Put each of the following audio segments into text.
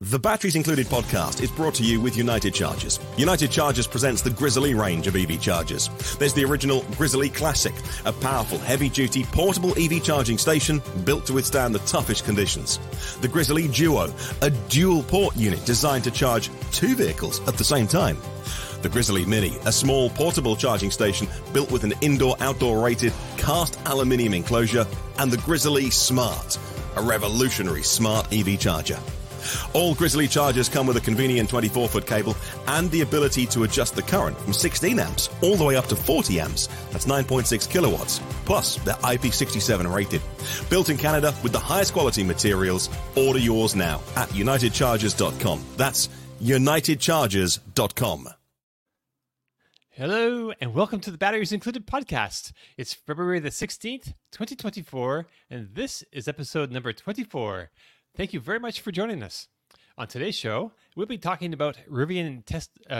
The Batteries Included podcast is brought to you with United Chargers. United Chargers presents the Grizzly range of EV chargers. There's the original Grizzly Classic, a powerful, heavy-duty, portable EV charging station built to withstand the toughest conditions. The Grizzly Duo, a dual-port unit designed to charge two vehicles at the same time. The Grizzly Mini, a small, portable charging station built with an indoor-outdoor rated cast aluminium enclosure. And the Grizzly Smart, a revolutionary smart EV charger. All Grizzly chargers come with a convenient 24-foot cable and the ability to adjust the current from 16 amps all the way up to 40 amps. That's 9.6 kilowatts. Plus, they're IP67 rated. Built in Canada with the highest quality materials. Order yours now at unitedchargers.com. That's unitedchargers.com. Hello, and welcome to the Batteries Included podcast. It's February the 16th, 2024, and this is episode number 24. Thank you very much for joining us. On today's show, we'll be talking about Rivian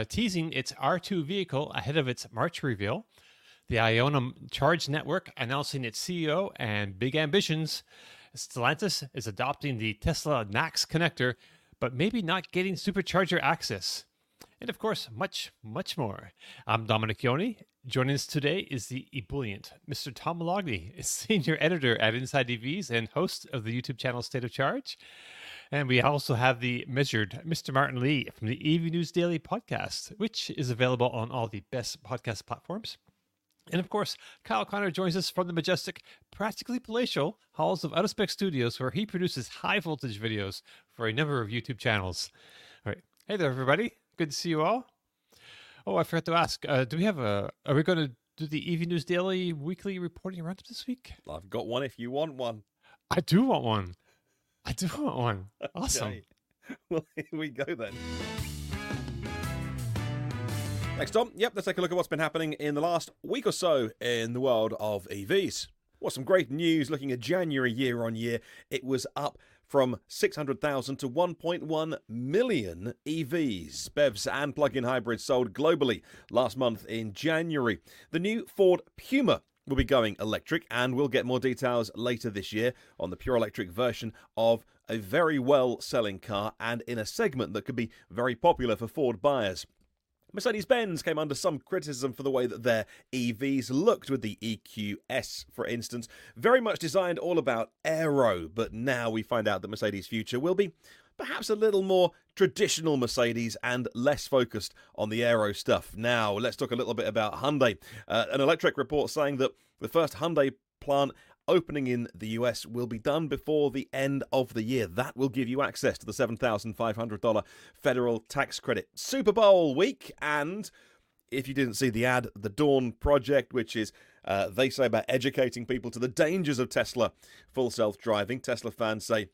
teasing its R2 vehicle ahead of its March reveal, the Ionna Charge Network announcing its CEO and big ambitions, Stellantis is adopting the Tesla NACS connector, but maybe not getting supercharger access, and of course, much, much more. I'm Dominic Yoni. Joining us today is the ebullient Mr. Tom Moloughney, senior editor at Inside EVs and host of the YouTube channel State of Charge. And we also have the measured Mr. Martin Lee from the EV News Daily podcast, which is available on all the best podcast platforms. And of course, Kyle Connor joins us from the majestic, practically palatial halls of Outer Spec Studios, where he produces high voltage videos for a number of YouTube channels. All right. Hey there, everybody. Good to see you all. Oh, I forgot to ask, are we going to do the EV News Daily weekly reporting roundup this week? I've got one if you want one. I do want one. Awesome. Okay. Well, here we go then. Thanks, Tom. Yep, let's take a look at what's been happening in the last week or so in the world of EVs. Well, some great news looking at January year on year. It was up from 600,000 to 1.1 million EVs, BEVs and plug-in hybrids sold globally last month in January. The new Ford Puma will be going electric, and we'll get more details later this year on the pure electric version of a very well-selling car and in a segment that could be very popular for Ford buyers. Mercedes-Benz came under some criticism for the way that their EVs looked with the EQS, for instance. Very much designed all about aero, but now we find out that Mercedes' future will be perhaps a little more traditional Mercedes and less focused on the aero stuff. Now, let's talk a little bit about Hyundai. An electric report saying that the first Hyundai plant opening in the US will be done before the end of the year. That will give you access to the $7,500 federal tax credit. Super Bowl week, and if you didn't see the ad, the Dawn Project, which is, they say, about educating people to the dangers of Tesla full self-driving. Tesla fans say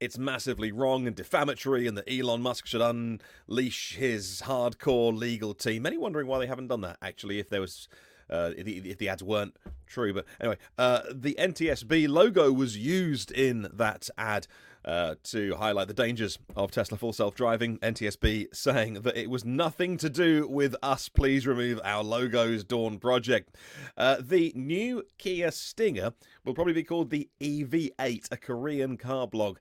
it's massively wrong and defamatory and that Elon Musk should unleash his hardcore legal team. Many wondering why they haven't done that, actually, if the ads weren't true. But anyway, the NTSB logo was used in that ad to highlight the dangers of Tesla full self-driving. NTSB saying that it was nothing to do with us. Please remove our logos, Dawn Project. The new Kia Stinger will probably be called the EV8. A Korean car blog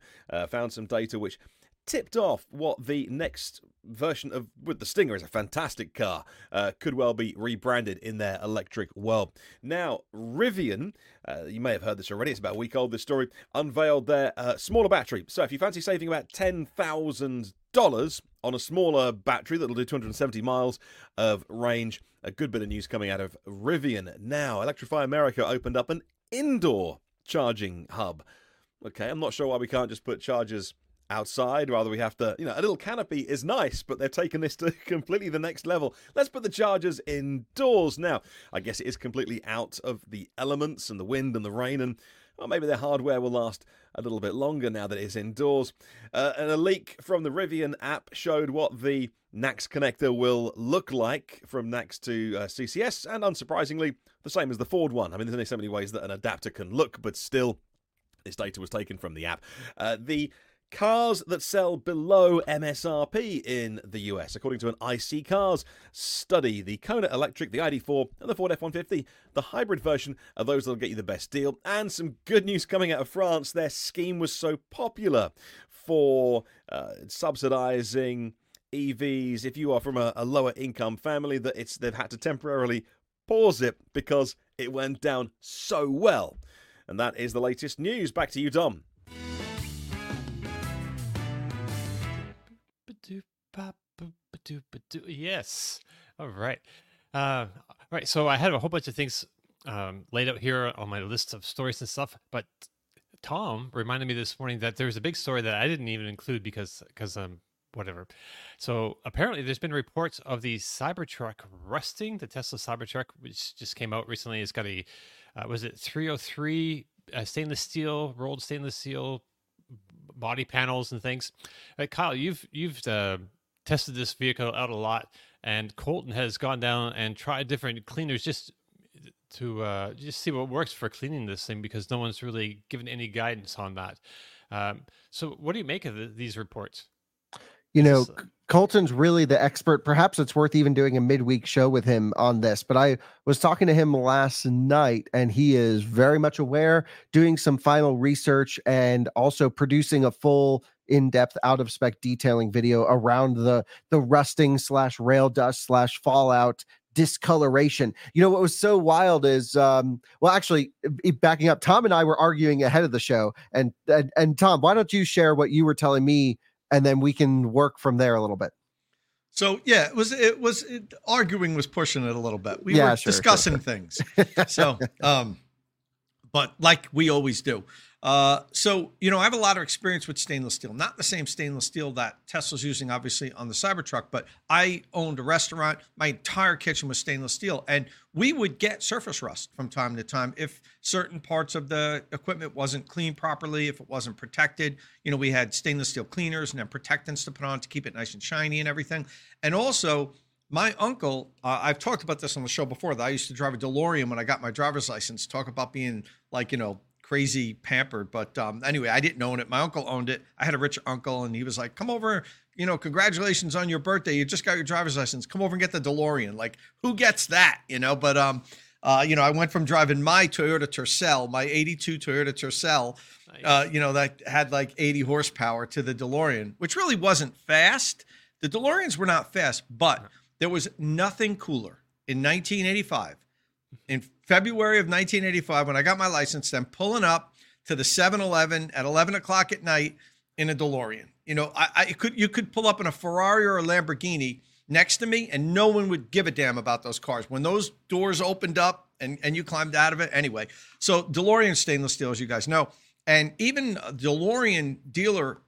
found some data which tipped off what the next version of with the Stinger is a fantastic car could well be rebranded in their electric world. Now, Rivian, you may have heard this already, it's about a week old, this story, unveiled their smaller battery. So if you fancy saving about $10,000 on a smaller battery that'll do 270 miles of range, a good bit of news coming out of Rivian. Now, Electrify America opened up an indoor charging hub. Okay, I'm not sure why we can't just put chargers outside, rather we have to, a little canopy is nice, but they've taken this to completely the next level. Let's put the chargers indoors now. I guess it is completely out of the elements and the wind and the rain, and well, maybe their hardware will last a little bit longer now that it's indoors. And a leak from the Rivian app showed what the NACS connector will look like from NACS to CCS, and unsurprisingly, the same as the Ford one. I mean, there's only so many ways that an adapter can look, but still, this data was taken from the app. The cars that sell below MSRP in the US. According to an IC Cars study, the Kona Electric, the ID4, and the Ford F-150, the hybrid version, are those that will get you the best deal. And some good news coming out of France. Their scheme was so popular for subsidizing EVs if you are from a lower income family, that they've had to temporarily pause it because it went down so well. And that is the latest news. Back to you, Dom. Yes. All right. All right. So I had a whole bunch of things laid out here on my list of stories and stuff, but Tom reminded me this morning that there's a big story that I didn't even include because whatever. So apparently there's been reports of the Cybertruck rusting, the Tesla Cybertruck, which just came out recently. It's got a, 303 stainless steel, rolled stainless steel body panels and things. Kyle, you've tested this vehicle out a lot, and Colton has gone down and tried different cleaners just to just see what works for cleaning this thing, because no one's really given any guidance on that. So what do you make of these reports? You know, Colton's really the expert. Perhaps it's worth even doing a midweek show with him on this, but I was talking to him last night, and he is very much aware, doing some final research, and also producing a full in-depth, out-of-spec detailing video around the rusting / rail dust / fallout discoloration. You know, what was so wild is, backing up, Tom and I were arguing ahead of the show, and Tom, why don't you share what you were telling me, and then we can work from there a little bit. So yeah, it was arguing was pushing it a little bit. We were discussing things. So, but like we always do. So, you know, I have a lot of experience with stainless steel, not the same stainless steel that Tesla's using, obviously, on the Cybertruck, but I owned a restaurant. My entire kitchen was stainless steel, and we would get surface rust from time to time if certain parts of the equipment wasn't cleaned properly, if it wasn't protected. You know, we had stainless steel cleaners and then protectants to put on to keep it nice and shiny and everything. And also, my uncle, I've talked about this on the show before, that I used to drive a DeLorean when I got my driver's license. Talk about being like, you know, crazy pampered. But anyway, I didn't own it. My uncle owned it. I had a rich uncle, and he was like, come over, you know, congratulations on your birthday. You just got your driver's license. Come over and get the DeLorean. Like, who gets that, you know? But, you know, I went from driving my Toyota Tercel, my 82 Toyota Tercel, nice, you know, that had like 80 horsepower, to the DeLorean, which really wasn't fast. The DeLoreans were not fast, but there was nothing cooler in 1985. In February of 1985, when I got my license, then pulling up to the 7-Eleven at 11 o'clock at night in a DeLorean. You know, you could pull up in a Ferrari or a Lamborghini next to me, and no one would give a damn about those cars. When those doors opened up and you climbed out of it, anyway. So DeLorean stainless steel, as you guys know, and even a DeLorean dealer,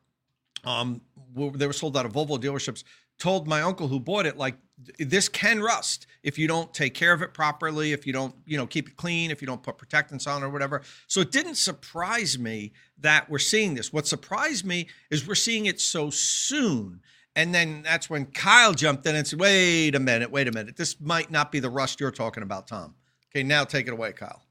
they were sold out of Volvo dealerships, told my uncle who bought it, like, this can rust if you don't take care of it properly, if you don't, you know, keep it clean, if you don't put protectants on or whatever. So it didn't surprise me that we're seeing this. What surprised me is we're seeing it so soon. And then that's when Kyle jumped in and said, wait a minute. This might not be the rust you're talking about, Tom. Okay, now take it away, Kyle.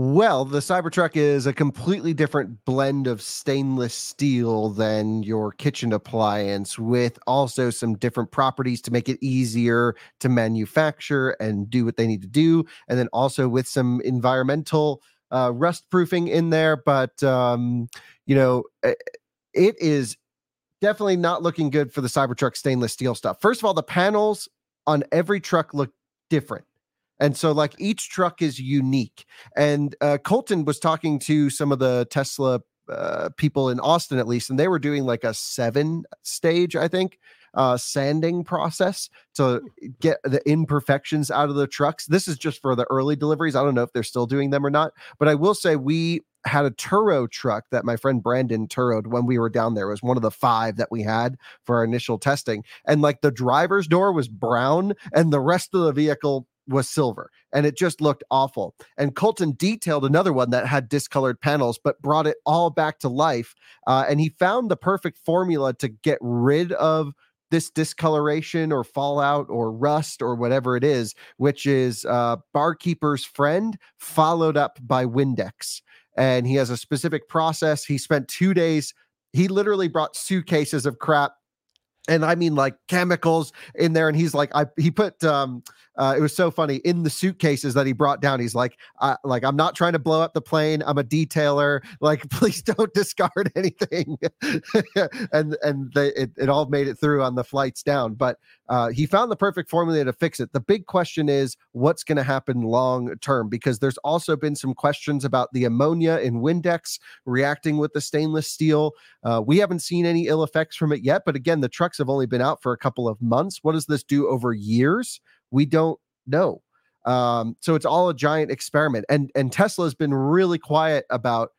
Well, the Cybertruck is a completely different blend of stainless steel than your kitchen appliance, with also some different properties to make it easier to manufacture and do what they need to do. And then also with some environmental rust proofing in there. But, you know, it is definitely not looking good for the Cybertruck stainless steel stuff. First of all, the panels on every truck look different. And so, like, each truck is unique. And Colton was talking to some of the Tesla people in Austin, at least, and they were doing like a 7-stage, I think, sanding process to get the imperfections out of the trucks. This is just for the early deliveries. I don't know if they're still doing them or not, but I will say we had a Turo truck that my friend Brandon Turoed when we were down there. It was one of the 5 that we had for our initial testing. And like the driver's door was brown and the rest of the vehicle was silver, and it just looked awful. And Colton detailed another one that had discolored panels, but brought it all back to life. And he found the perfect formula to get rid of this discoloration or fallout or rust or whatever it is, which is Barkeeper's Friend followed up by Windex. And he has a specific process. He spent 2 days. He literally brought suitcases of crap And I mean like chemicals in there. And he's like, he put, it was so funny in the suitcases that he brought down. He's like, I'm not trying to blow up the plane. I'm a detailer. Like, please don't discard anything. And it all made it through on the flights down, but he found the perfect formula to fix it. The big question is what's going to happen long term, because there's also been some questions about the ammonia in Windex reacting with the stainless steel. We haven't seen any ill effects from it yet, but again, the trucks have only been out for a couple of months. What does this do over years? We don't know. So it's all a giant experiment. And Tesla's been really quiet about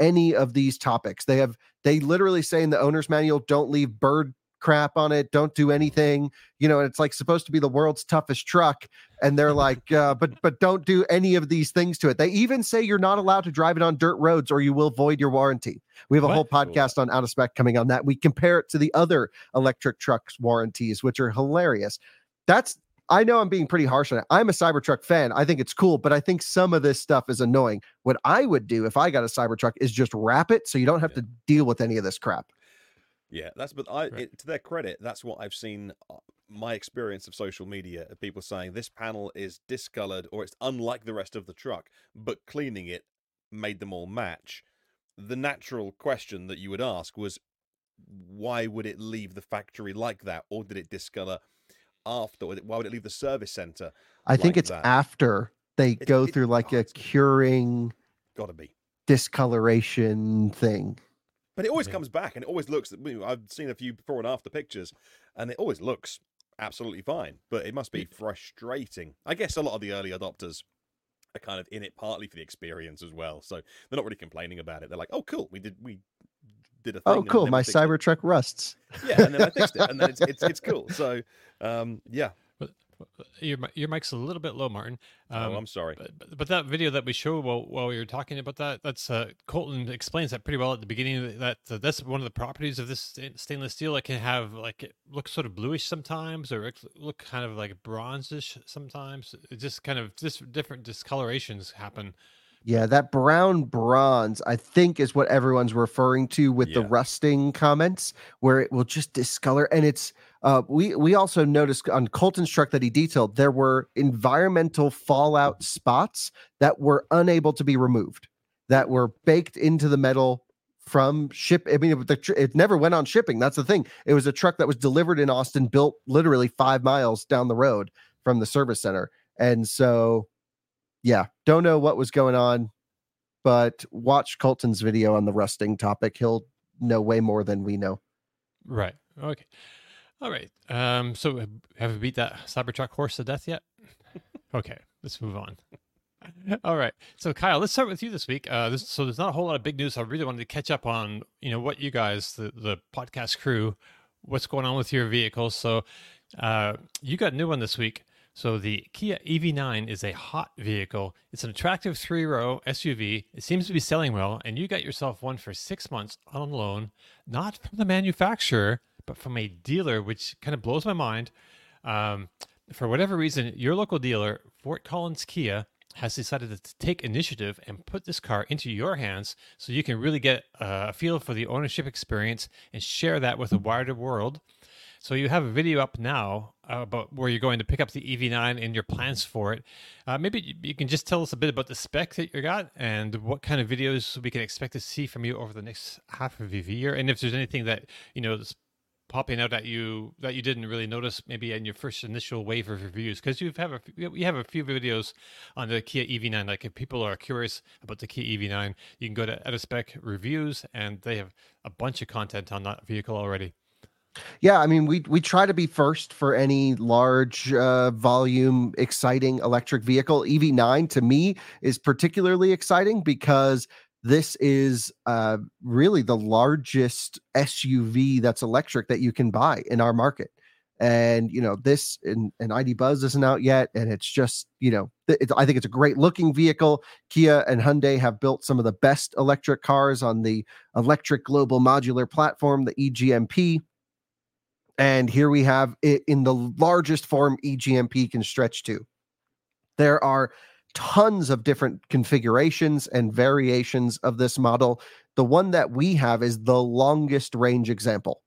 any of these topics. They literally say in the owner's manual, don't leave bird crap on it. Don't do anything, you know, and it's like supposed to be the world's toughest truck. And they're like, but don't do any of these things to it. They even say you're not allowed to drive it on dirt roads or you will void your warranty. We have a whole podcast on Out of Spec coming on that. We compare it to the other electric trucks warranties, which are hilarious. I know I'm being pretty harsh on it. I'm a Cybertruck fan. I think it's cool, but I think some of this stuff is annoying. What I would do if I got a Cybertruck is just wrap it so you don't have to deal with any of this crap. Yeah, to their credit, that's what I've seen. My experience of social media, of people saying this panel is discolored or it's unlike the rest of the truck, but cleaning it made them all match. The natural question that you would ask was, why would it leave the factory like that, or did it discolor after? Why would it leave the service center? I think it's after they go through like a curing, gotta be discoloration thing. But it always comes back, and it always looks. I've seen a few before and after pictures, and it always looks absolutely fine. But it must be frustrating. I guess a lot of the early adopters are kind of in it partly for the experience as well, so they're not really complaining about it. They're like, "Oh, cool, we did a thing." Oh, cool, my Cybertruck rusts. Yeah, and then I fixed it, and then it's cool. So, yeah. Your mic's a little bit low, Martin. I'm sorry. But that video that we showed while we were talking about that's Colton explains that pretty well at the beginning. That's one of the properties of this stainless steel. It can have it looks sort of bluish sometimes, or it look kind of like bronzish sometimes. It just kind of different discolorations happen. Yeah, that brown bronze, I think, is what everyone's referring to with the rusting comments, where it will just discolor. And it's we also noticed on Colton's truck that he detailed, there were environmental fallout spots that were unable to be removed, that were baked into the metal from ship. I mean, it never went on shipping. That's the thing. It was a truck that was delivered in Austin, built literally 5 miles down the road from the service center. And so... yeah, don't know what was going on, but watch Colton's video on the rusting topic. He'll know way more than we know. Right. Okay. All right. So have we beat that Cybertruck horse to death yet? Okay, let's move on. All right. So Kyle, let's start with you this week. So there's not a whole lot of big news. I really wanted to catch up on, what you guys, the podcast crew, what's going on with your vehicles. So you got a new one this week. So the Kia EV9 is a hot vehicle. It's an attractive 3-row SUV. It seems to be selling well, and you got yourself one for 6 months on loan, not from the manufacturer, but from a dealer, which kind of blows my mind. For whatever reason, your local dealer, Fort Collins Kia, has decided to take initiative and put this car into your hands so you can really get a feel for the ownership experience and share that with the wider world. So you have a video up now about where you're going to pick up the EV9 and your plans for it. Maybe you can just tell us a bit about the spec that you got and what kind of videos we can expect to see from you over the next half of the year. And if there's anything that, that's popping out at you that you didn't really notice maybe in your first initial wave of reviews, because we have a few videos on the Kia EV9. Like if people are curious about the Kia EV9, you can go to Out of Spec Reviews and they have a bunch of content on that vehicle already. Yeah, I mean, we try to be first for any large volume, exciting electric vehicle. EV9 to me is particularly exciting because this is really the largest SUV that's electric that you can buy in our market. And, this and ID Buzz isn't out yet. And it's just, I think it's a great looking vehicle. Kia and Hyundai have built some of the best electric cars on the electric global modular platform, the EGMP. And here we have it in the largest form EGMP can stretch to. There are tons of different configurations and variations of this model. The one that we have is the longest range example.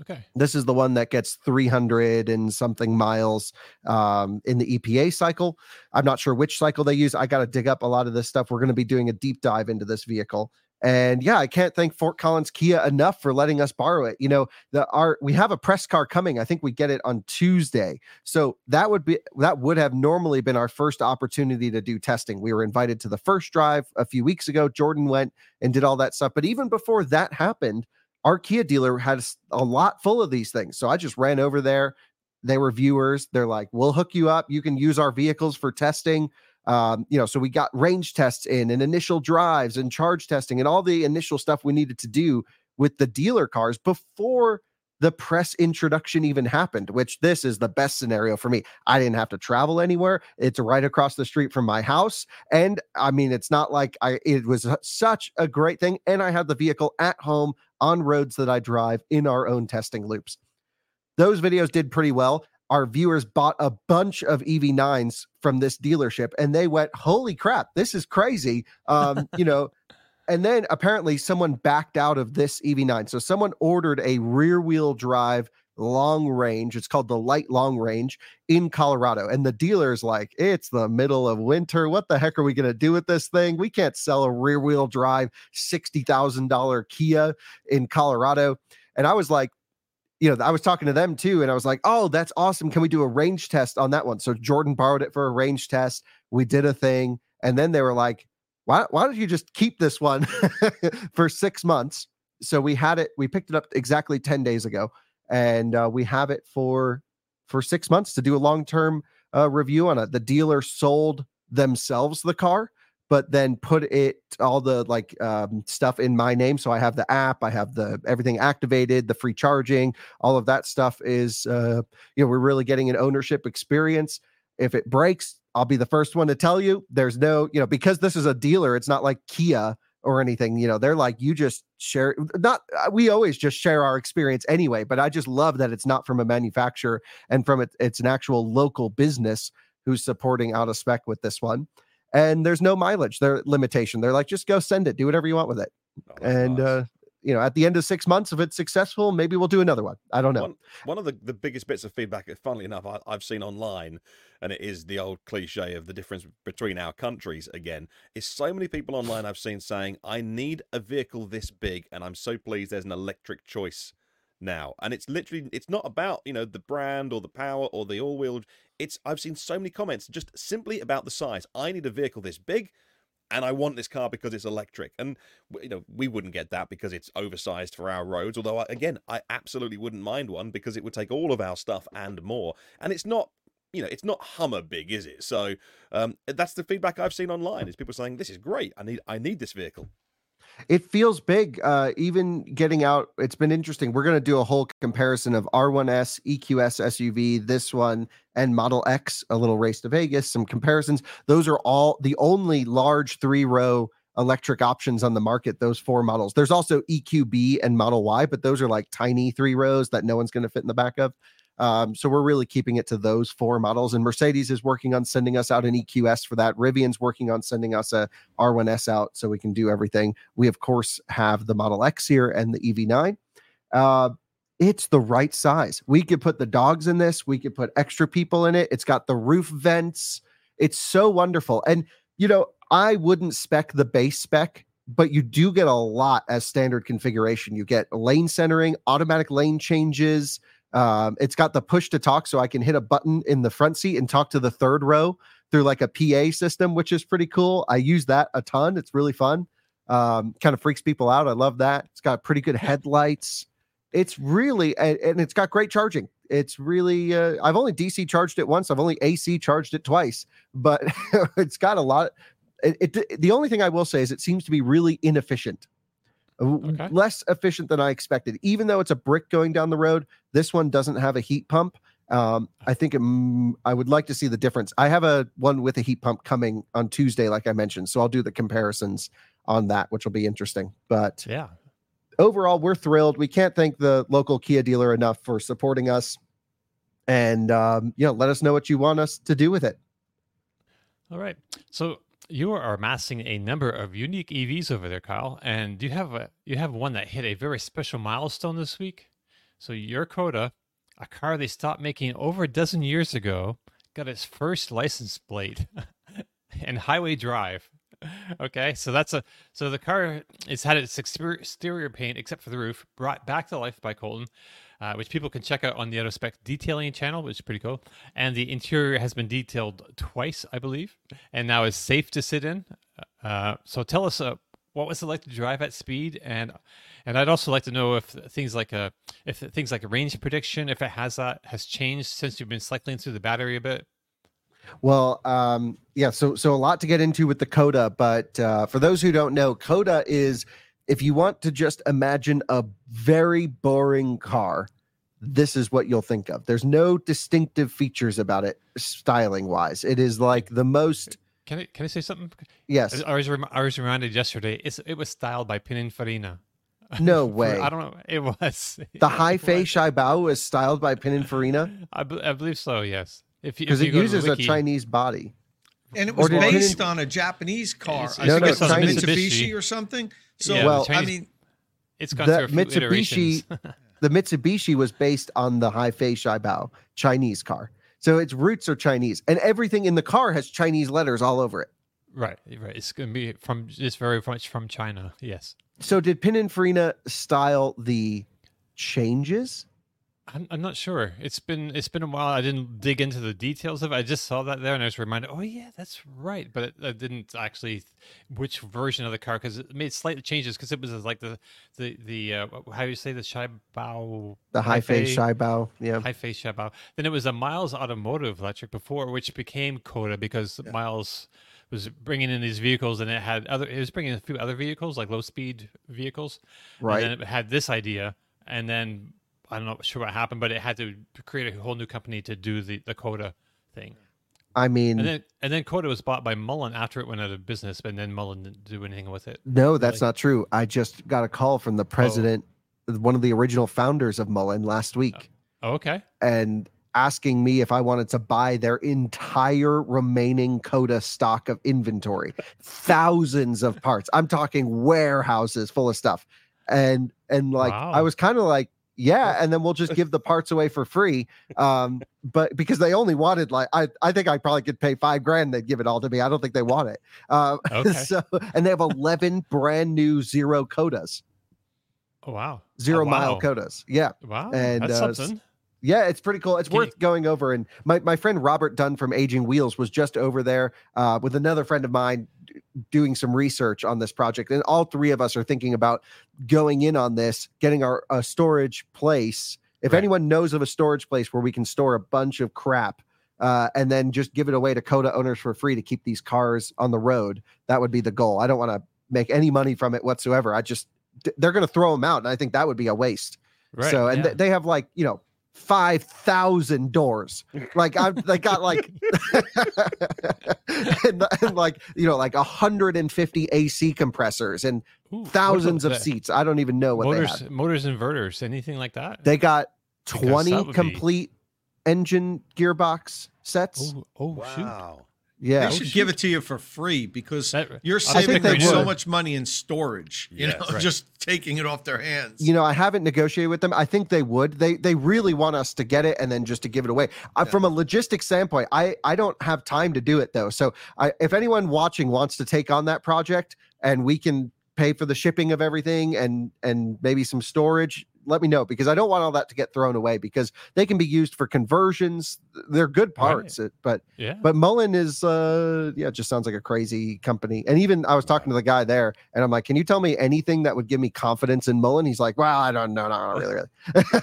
Okay. This is the one that gets 300 and something miles in the EPA cycle. I'm not sure which cycle they use. I got to dig up a lot of this stuff. We're going to be doing a deep dive into this vehicle. And yeah, I can't thank Fort Collins Kia enough for letting us borrow it. You know, we have a press car coming. I think we get it on Tuesday. So that would have normally been our first opportunity to do testing. We were invited to the first drive a few weeks ago. Jordan went and did all that stuff. But even before that happened, our Kia dealer had a lot full of these things. So I just ran over there. They were viewers. They're like, we'll hook you up. You can use our vehicles for testing. So we got range tests in and initial drives and charge testing and all the initial stuff we needed to do with the dealer cars before the press introduction even happened, which this is the best scenario for me. I didn't have to travel anywhere. It's right across the street from my house. And I mean, it's not like it was such a great thing. And I had the vehicle at home on roads that I drive in our own testing loops. Those videos did pretty well. Our viewers bought a bunch of EV9s from this dealership and they went, holy crap, this is crazy. And then apparently someone backed out of this EV9. So someone ordered a rear wheel drive long range. It's called the light long range in Colorado. And the dealer's like, it's the middle of winter. What the heck are we going to do with this thing? We can't sell a rear wheel drive $60,000 Kia in Colorado. And I was like, I was talking to them too, and I was like, oh, that's awesome. Can we do a range test on that one? So Jordan borrowed it for a range test. We did a thing. And then they were like, why don't you just keep this one for 6 months? So we had it. We picked it up exactly 10 days ago, and we have it for 6 months to do a long-term review on it. The dealer sold themselves the car, but then put stuff in my name. So I have the app, I have everything activated, the free charging, all of that stuff is, we're really getting an ownership experience. If it breaks, I'll be the first one to tell you. There's no, because this is a dealer, it's not like Kia or anything, they're like, you just share, we always just share our experience anyway, but I just love that it's not from a manufacturer and it's an actual local business who's supporting out of spec with this one. And there's no mileage, their limitation. They're like, just go send it, do whatever you want with it. Oh, and, awesome. At the end of 6 months, if it's successful, maybe we'll do another one. I don't know. One of the biggest bits of feedback, funnily enough, I've seen online, and it is the old cliche of the difference between our countries again, is so many people online I've seen saying, I need a vehicle this big, and I'm so pleased there's an electric choice now. And it's literally, it's not about, the brand or the power or the all-wheel. I've seen so many comments just simply about the size. I need a vehicle this big, and I want this car because it's electric. And, we wouldn't get that because it's oversized for our roads. Although, I absolutely wouldn't mind one because it would take all of our stuff and more. And it's not, it's not Hummer big, is it? So that's the feedback I've seen online is people saying, this is great. I need this vehicle. It feels big, even getting out. It's been interesting. We're going to do a whole comparison of R1S, EQS SUV, this one, and Model X, a little race to Vegas, some comparisons. Those are all the only large three-row electric options on the market, those four models. There's also EQB and Model Y, but those are like tiny three rows that no one's going to fit in the back of. So we're really keeping it to those four models, and Mercedes is working on sending us out an EQS for that. Rivian's working on sending us a R1S out so we can do everything. We, of course, have the Model X here and the EV9. It's the right size. We could put the dogs in this. We could put extra people in it. It's got the roof vents. It's so wonderful. And, I wouldn't spec the base spec, but you do get a lot as standard configuration. You get lane centering, automatic lane changes. It's got the push to talk, so I can hit a button in the front seat and talk to the third row through like a PA system, which is pretty cool. I use that a ton. It's really fun. Kind of freaks people out. I love that. It's got pretty good headlights. It's really, and it's got great charging. It's really, I've only DC charged it once. I've only AC charged it twice, but it's got a lot. The only thing I will say is it seems to be really inefficient. Okay. Less efficient than I expected. Even though it's a brick going down the road, this one doesn't have a heat pump. I think I would like to see the difference. I have one with a heat pump coming on Tuesday, like I mentioned, so I'll do the comparisons on that, which will be interesting. But yeah, overall, we're thrilled. We can't thank the local Kia dealer enough for supporting us, and let us know what you want us to do with it. All right, so. You are amassing a number of unique EVs over there, Kyle, and you have one that hit a very special milestone this week. So your Coda, a car they stopped making over a dozen years ago, got its first license plate and highway drive. Okay, so that's a so the car it's had its exterior paint except for the roof brought back to life by Colton, which people can check out on the Autospec detailing channel, which is pretty cool. And the interior has been detailed twice, I believe, and now is safe to sit in. So tell us what was it like to drive at speed, and I'd also like to know if things like a range prediction, if it has changed since you've been cycling through the battery a bit. Well, so a lot to get into with the Coda, but for those who don't know, Coda is, if you want to just imagine a very boring car, this is what you'll think of. There's no distinctive features about it, styling-wise. It is like the most... Can I say something? Yes. I was reminded yesterday, it was styled by Pininfarina. No way. I don't know. It was. The Haifei Saibao was styled by Pininfarina? I believe so, yes. Because it uses a Chinese body, and it was based on a Japanese car. I think it's a Mitsubishi or something. So, yeah, well, Chinese, I mean, it's got the Mitsubishi. The Mitsubishi was based on the Haifei Saibao Chinese car, so its roots are Chinese, and everything in the car has Chinese letters all over it. Right. It's going to be from. It's very much from China. Yes. So, did Pininfarina style the changes? I'm not sure. It's been a while. I didn't dig into the details of it. I just saw that there, and I was reminded. Oh yeah, that's right. But I didn't actually which version of the car, because it made slight changes because it was like the how do you say the Saibao? The Haifei Saibao. Yeah. Haifei Saibao. Then it was a Miles Automotive Electric before, which became Coda because Miles was bringing in these vehicles, and it was bringing in a few other vehicles like low speed vehicles. Right. And then it had this idea, and then. I'm not sure what happened, but it had to create a whole new company to do the Coda thing. I mean... And then Coda was bought by Mullen after it went out of business, and then Mullen didn't do anything with it. No, that's not true. I just got a call from the president, one of the original founders of Mullen last week. Okay. And asking me if I wanted to buy their entire remaining Coda stock of inventory. Thousands of parts. I'm talking warehouses full of stuff. And like, wow. I was kind of like, yeah, and then we'll just give the parts away for free. But because they only wanted, like, I think I probably could pay $5,000. They'd give it all to me. I don't think they want it. Okay. So, and they have 11 brand new zero Codas. Oh, wow. Zero mile Codas. Yeah. Wow. And that's something. Yeah, it's pretty cool. It's worth going over. And my friend Robert Dunn from Aging Wheels was just over there with another friend of mine doing some research on this project. And all three of us are thinking about going in on this, getting our a storage place. If anyone knows of a storage place where we can store a bunch of crap and then just give it away to Coda owners for free to keep these cars on the road, that would be the goal. I don't want to make any money from it whatsoever. They're going to throw them out. And I think that would be a waste. Right, so, and they have 5,000 doors. Like they got like, and like, 150 AC compressors and thousands of seats. I don't even know what they had. Motors, inverters, anything like that. They got 20 complete engine gearbox sets. Oh wow. Shoot. Yeah, they should give it to you for free because you're saving them so much money in storage. Just taking it off their hands. I haven't negotiated with them. I think they would. They really want us to get it and then just to give it away. From a logistics standpoint, I don't have time to do it though. So if anyone watching wants to take on that project and we can pay for the shipping of everything and maybe some storage, let me know, because I don't want all that to get thrown away because they can be used for conversions. They're good parts, but Mullen is, just sounds like a crazy company. And even I was talking to the guy there and I'm like, can you tell me anything that would give me confidence in Mullen? He's like, well, I don't know. No, really.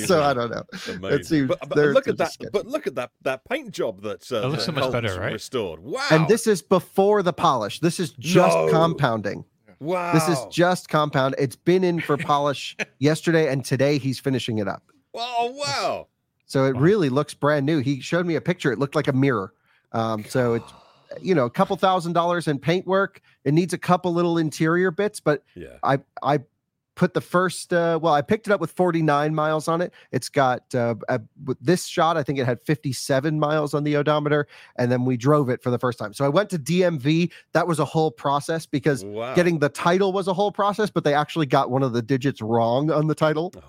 So I don't know. It seems but look at that. But look at that paint job that's looks so much better, right? Restored. Wow. And this is before the polish. This is just compounding. Wow. This is just compound. It's been in for polish yesterday, and today he's finishing it up. Oh, wow. So it really looks brand new. He showed me a picture. It looked like a mirror. So it's, a couple $1,000s in paint work. It needs a couple little interior bits, but I put the first, I picked it up with 49 miles on it. It's got, with this shot, I think it had 57 miles on the odometer, and then we drove it for the first time. So I went to DMV. That was a whole process because getting the title was a whole process, but they actually got one of the digits wrong on the title. Oh.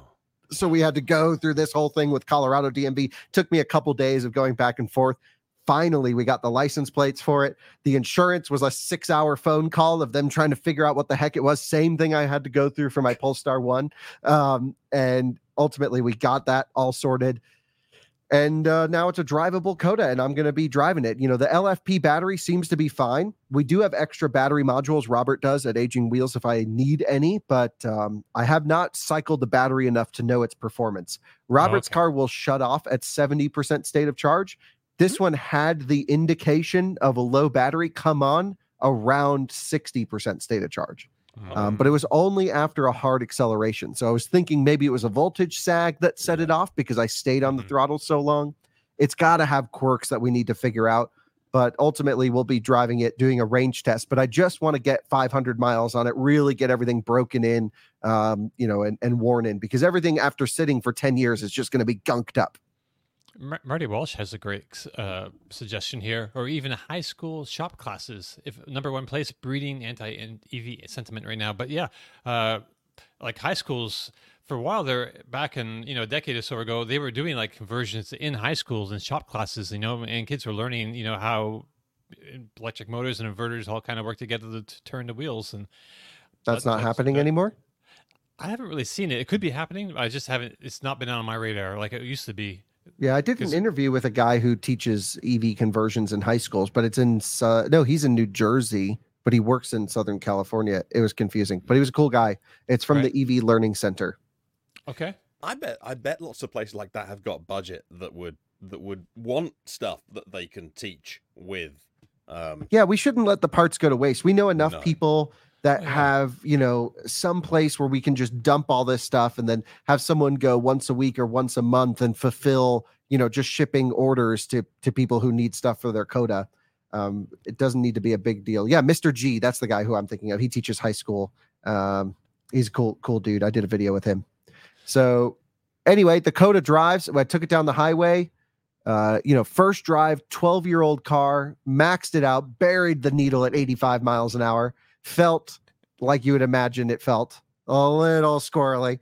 So we had to go through this whole thing with Colorado DMV. Took me a couple days of going back and forth. Finally, we got the license plates for it. The insurance was a 6-hour phone call of them trying to figure out what the heck it was. Same thing I had to go through for my Polestar 1. And ultimately, we got that all sorted. And now it's a drivable Coda, and I'm going to be driving it. You know, the LFP battery seems to be fine. We do have extra battery modules, Robert does, at Aging Wheels if I need any, but I have not cycled the battery enough to know its performance. Robert's car will shut off at 70% state of charge. This one had the indication of a low battery come on around 60% state of charge. But it was only after a hard acceleration. So I was thinking maybe it was a voltage sag that set it off because I stayed on the throttle so long. It's got to have quirks that we need to figure out. But ultimately, we'll be driving it, doing a range test. But I just want to get 500 miles on it, really get everything broken in, and worn in. Because everything after sitting for 10 years is just going to be gunked up. Marty Walsh has a great suggestion here, or even high school shop classes. If number one place breeding anti-EV sentiment right now, but like high schools for a while there back in a decade or so ago, they were doing like conversions in high schools and shop classes, and kids were learning how electric motors and inverters all kind of work together to turn the wheels. And that's not happening anymore. I haven't really seen it. It could be happening. I just haven't. It's not been on my radar like it used to be. Yeah, I did an interview with a guy who teaches EV conversions in high schools, but it's in he's in New Jersey, but he works in Southern California. It was confusing, but he was a cool guy. It's from the EV Learning Center. Okay, I bet lots of places like that have got budget that would want stuff that they can teach with. We shouldn't let the parts go to waste. We know enough people that have, some place where we can just dump all this stuff and then have someone go once a week or once a month and fulfill, just shipping orders to people who need stuff for their Coda. It doesn't need to be a big deal. Yeah, Mr. G, that's the guy who I'm thinking of. He teaches high school. He's a cool dude. I did a video with him. So anyway, the Coda drives. I took it down the highway. First drive, 12-year-old car, maxed it out, buried the needle at 85 miles an hour. Felt like you would imagine it felt, a little squirrely,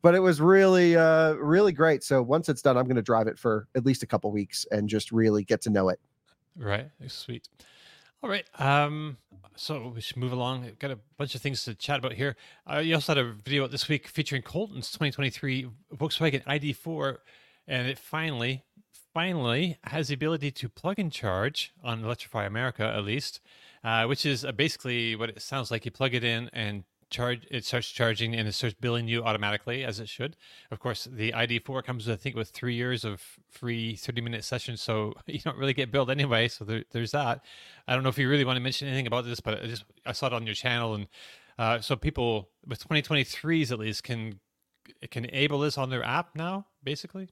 but it was really, really great. So once it's done, I'm going to drive it for at least a couple weeks and just really get to know it. Right. Sweet. All right. So we should move along. I've got a bunch of things to chat about here. You also had a video this week featuring Colton's 2023 Volkswagen ID4, and it finally has the ability to plug and charge on Electrify America, at least. Which is basically what it sounds like. You plug it in and charge. It starts charging and it starts billing you automatically, as it should. Of course, the ID4 comes, with 3 years of free 30-minute sessions, so you don't really get billed anyway. So there's that. I don't know if you really want to mention anything about this, but I saw it on your channel, and so people with 2023s at least can enable this on their app now, basically.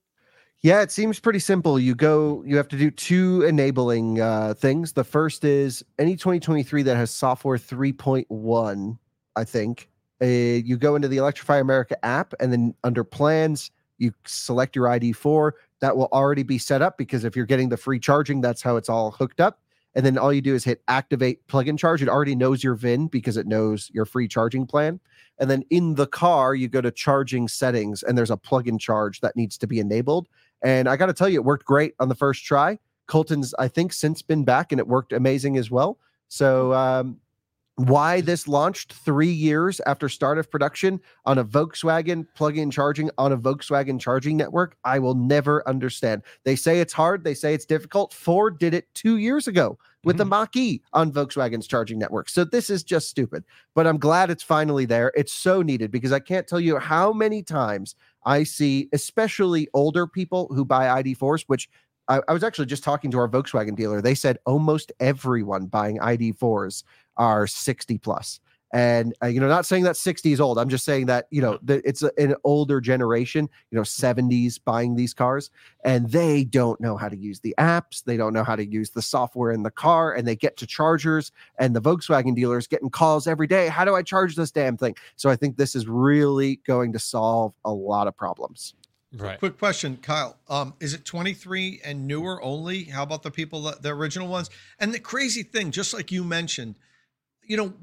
Yeah, it seems pretty simple. You have to do two enabling things. The first is any 2023 that has software 3.1, I think. You go into the Electrify America app, and then under plans, you select your ID4. That will already be set up because if you're getting the free charging, that's how it's all hooked up. And then all you do is hit activate plug and charge. It already knows your VIN because it knows your free charging plan. And then in the car, you go to charging settings, and there's a plug and charge that needs to be enabled. And I got to tell you, it worked great on the first try. Colton's, I think, since been back, and it worked amazing as well. So why this launched 3 years after start of production on a Volkswagen plug-in charging on a Volkswagen charging network, I will never understand. They say it's hard. They say it's difficult. Ford did it 2 years ago with the Mach-E on Volkswagen's charging network. So this is just stupid. But I'm glad it's finally there. It's so needed because I can't tell you how many times I see, especially older people who buy ID4s, which I was actually just talking to our Volkswagen dealer. They said almost everyone buying ID4s are 60 plus. And, not saying that 60 is old. I'm just saying that, it's an older generation, 70s buying these cars, and they don't know how to use the apps. They don't know how to use the software in the car, and they get to chargers, and the Volkswagen dealers getting calls every day. How do I charge this damn thing? So I think this is really going to solve a lot of problems. Right. Quick question, Kyle. Is it 23 and newer only? How about the people, the original ones? And the crazy thing, just like you mentioned,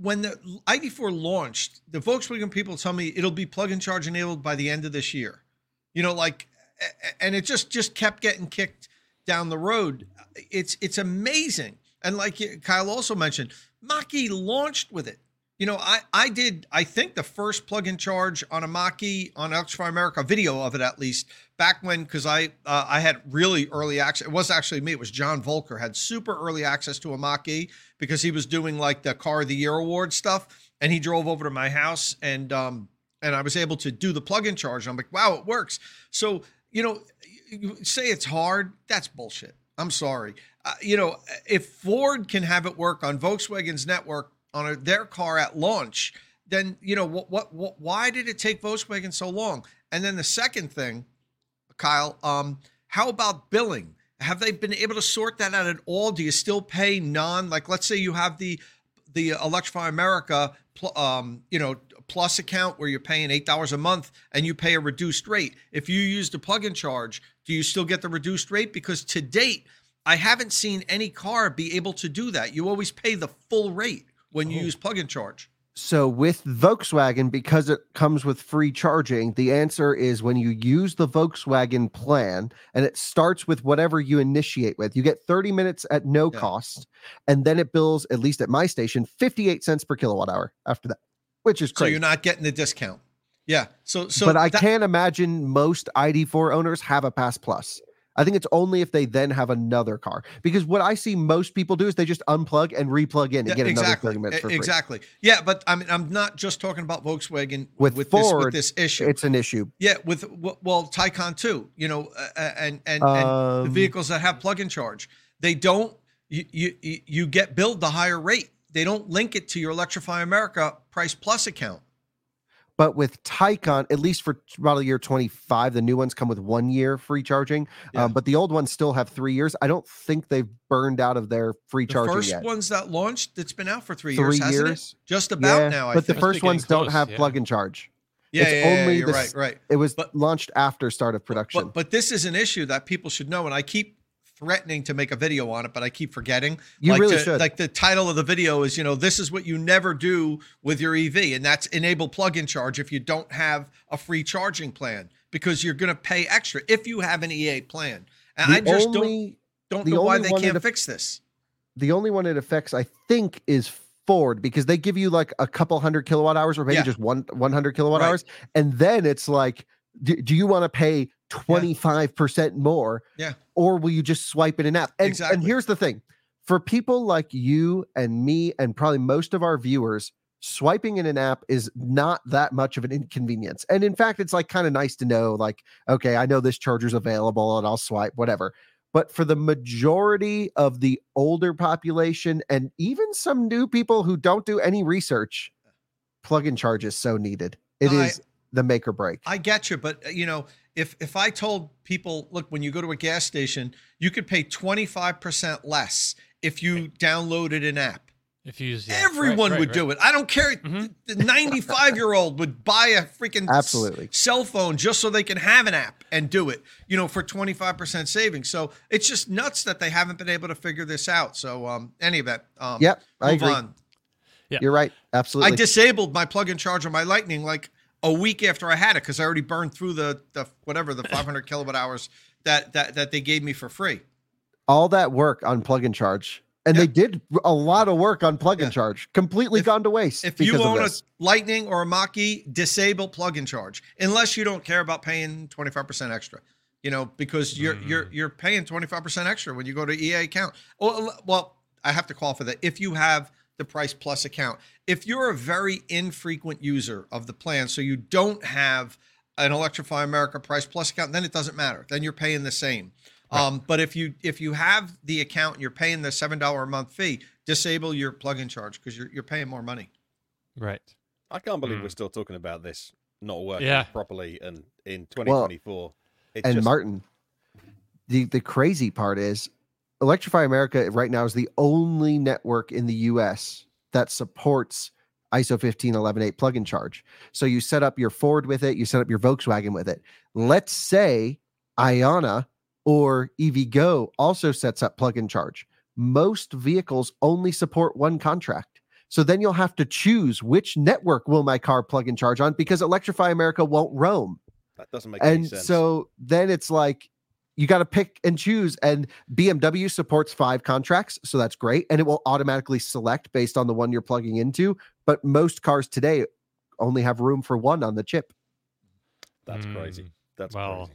when the ID4 launched, the Volkswagen people tell me it'll be plug and charge enabled by the end of this year. And it just kept getting kicked down the road. It's amazing. And like Kyle also mentioned, Mach-E launched with it. I think the first plug and charge on a Mach-E on Electrify America, video of it at least, back when, because I had really early access. It wasn't actually me. It was John Volker had super early access to a Mach-E because he was doing like the Car of the Year award stuff. And he drove over to my house and I was able to do the plug and charge. And I'm like, wow, it works. So, you say it's hard. That's bullshit. I'm sorry. If Ford can have it work on Volkswagen's network, on their car at launch, then why did it take Volkswagen so long? And then the second thing, Kyle, how about billing? Have they been able to sort that out at all? Do you still pay let's say you have the Electrify America plus account where you're paying $8 a month and you pay a reduced rate. If you use the plug and charge, do you still get the reduced rate? Because to date, I haven't seen any car be able to do that. You always pay the full rate when you use plug and charge. So with Volkswagen, because it comes with free charging, the answer is when you use the Volkswagen plan, and it starts with whatever you initiate with, you get 30 minutes at no cost. And then it bills, at least at my station, 58 cents per kilowatt hour after that, which is crazy. So you're not getting the discount. Yeah. But I can't imagine most ID4 owners have a Pass Plus. I think it's only if they then have another car, because what I see most people do is they just unplug and replug in and get another 30 minutes for free. Exactly. Yeah. But I mean, I'm not just talking about Volkswagen with Ford, this issue. It's an issue. Yeah. With Taycan too, and the vehicles that have plug and charge, they don't, you get billed the higher rate. They don't link it to your Electrify America Price Plus account. But with Taycan, at least for model year 25, the new ones come with 1 year free charging. Yeah. But the old ones still have 3 years. I don't think they've burned out of their free charging yet. The first ones that launched, it's been out for three years, hasn't it? Just about now, I think. But the first ones don't have plug and charge. Yeah, right. It was launched after start of production. But this is an issue that people should know, and I keep threatening to make a video on it, but I keep forgetting. You should. Like the title of the video is, this is what you never do with your EV, and that's enable plug and charge if you don't have a free charging plan, because you're going to pay extra if you have an EA plan. And I just don't know why they can't fix this. The only one it affects, I think, is Ford, because they give you like a couple hundred kilowatt hours, or maybe just 100 kilowatt hours, and then it's like, do you want to pay 25% more? Yeah. Or will you just swipe in an app? And here's the thing. For people like you and me and probably most of our viewers, swiping in an app is not that much of an inconvenience. And in fact, it's like kind of nice to know, like, okay, I know this charger's available and I'll swipe, whatever. But for the majority of the older population and even some new people who don't do any research, plug and charge is so needed. It is the make or break. I get you, but if I told people, look, when you go to a gas station, you could pay 25% less if you downloaded an app. If you use everyone would do it. I don't care. Mm-hmm. The 95-year-old would buy a freaking cell phone just so they can have an app and do it, for 25% savings. So it's just nuts that they haven't been able to figure this out. So any of that, move on. Yeah. You're right. Absolutely. I disabled my plug and charge on my Lightning, like, a week after I had it, because I already burned through the 500 kilowatt hours that they gave me for free. All that work on plug and charge, and they did a lot of work on plug and charge, completely gone to waste. If you own a Lightning or a Mach-E, disable plug and charge, unless you don't care about paying 25% extra. Because you're paying 25% extra when you go to EA account. Well, I have to qualify that if you have the Price Plus account. If you're a very infrequent user of the plan, so you don't have an Electrify America Price Plus account, then it doesn't matter. Then you're paying the same. Right. But if you have the account and you're paying the $7 a month fee, disable your plug and charge because you're paying more money. Right. I can't believe we're still talking about this not working properly and in 2024. Well, Martin, the crazy part is Electrify America right now is the only network in the U.S. that supports ISO 15118 plug-in charge. So you set up your Ford with it. You set up your Volkswagen with it. Let's say Ionna or EVgo also sets up plug-in charge. Most vehicles only support one contract. So then you'll have to choose which network will my car plug and charge on because Electrify America won't roam. That doesn't make any sense. And so then it's like, you got to pick and choose, and BMW supports 5 contracts. So that's great. And it will automatically select based on the one you're plugging into. But most cars today only have room for one on the chip. That's crazy. That's crazy.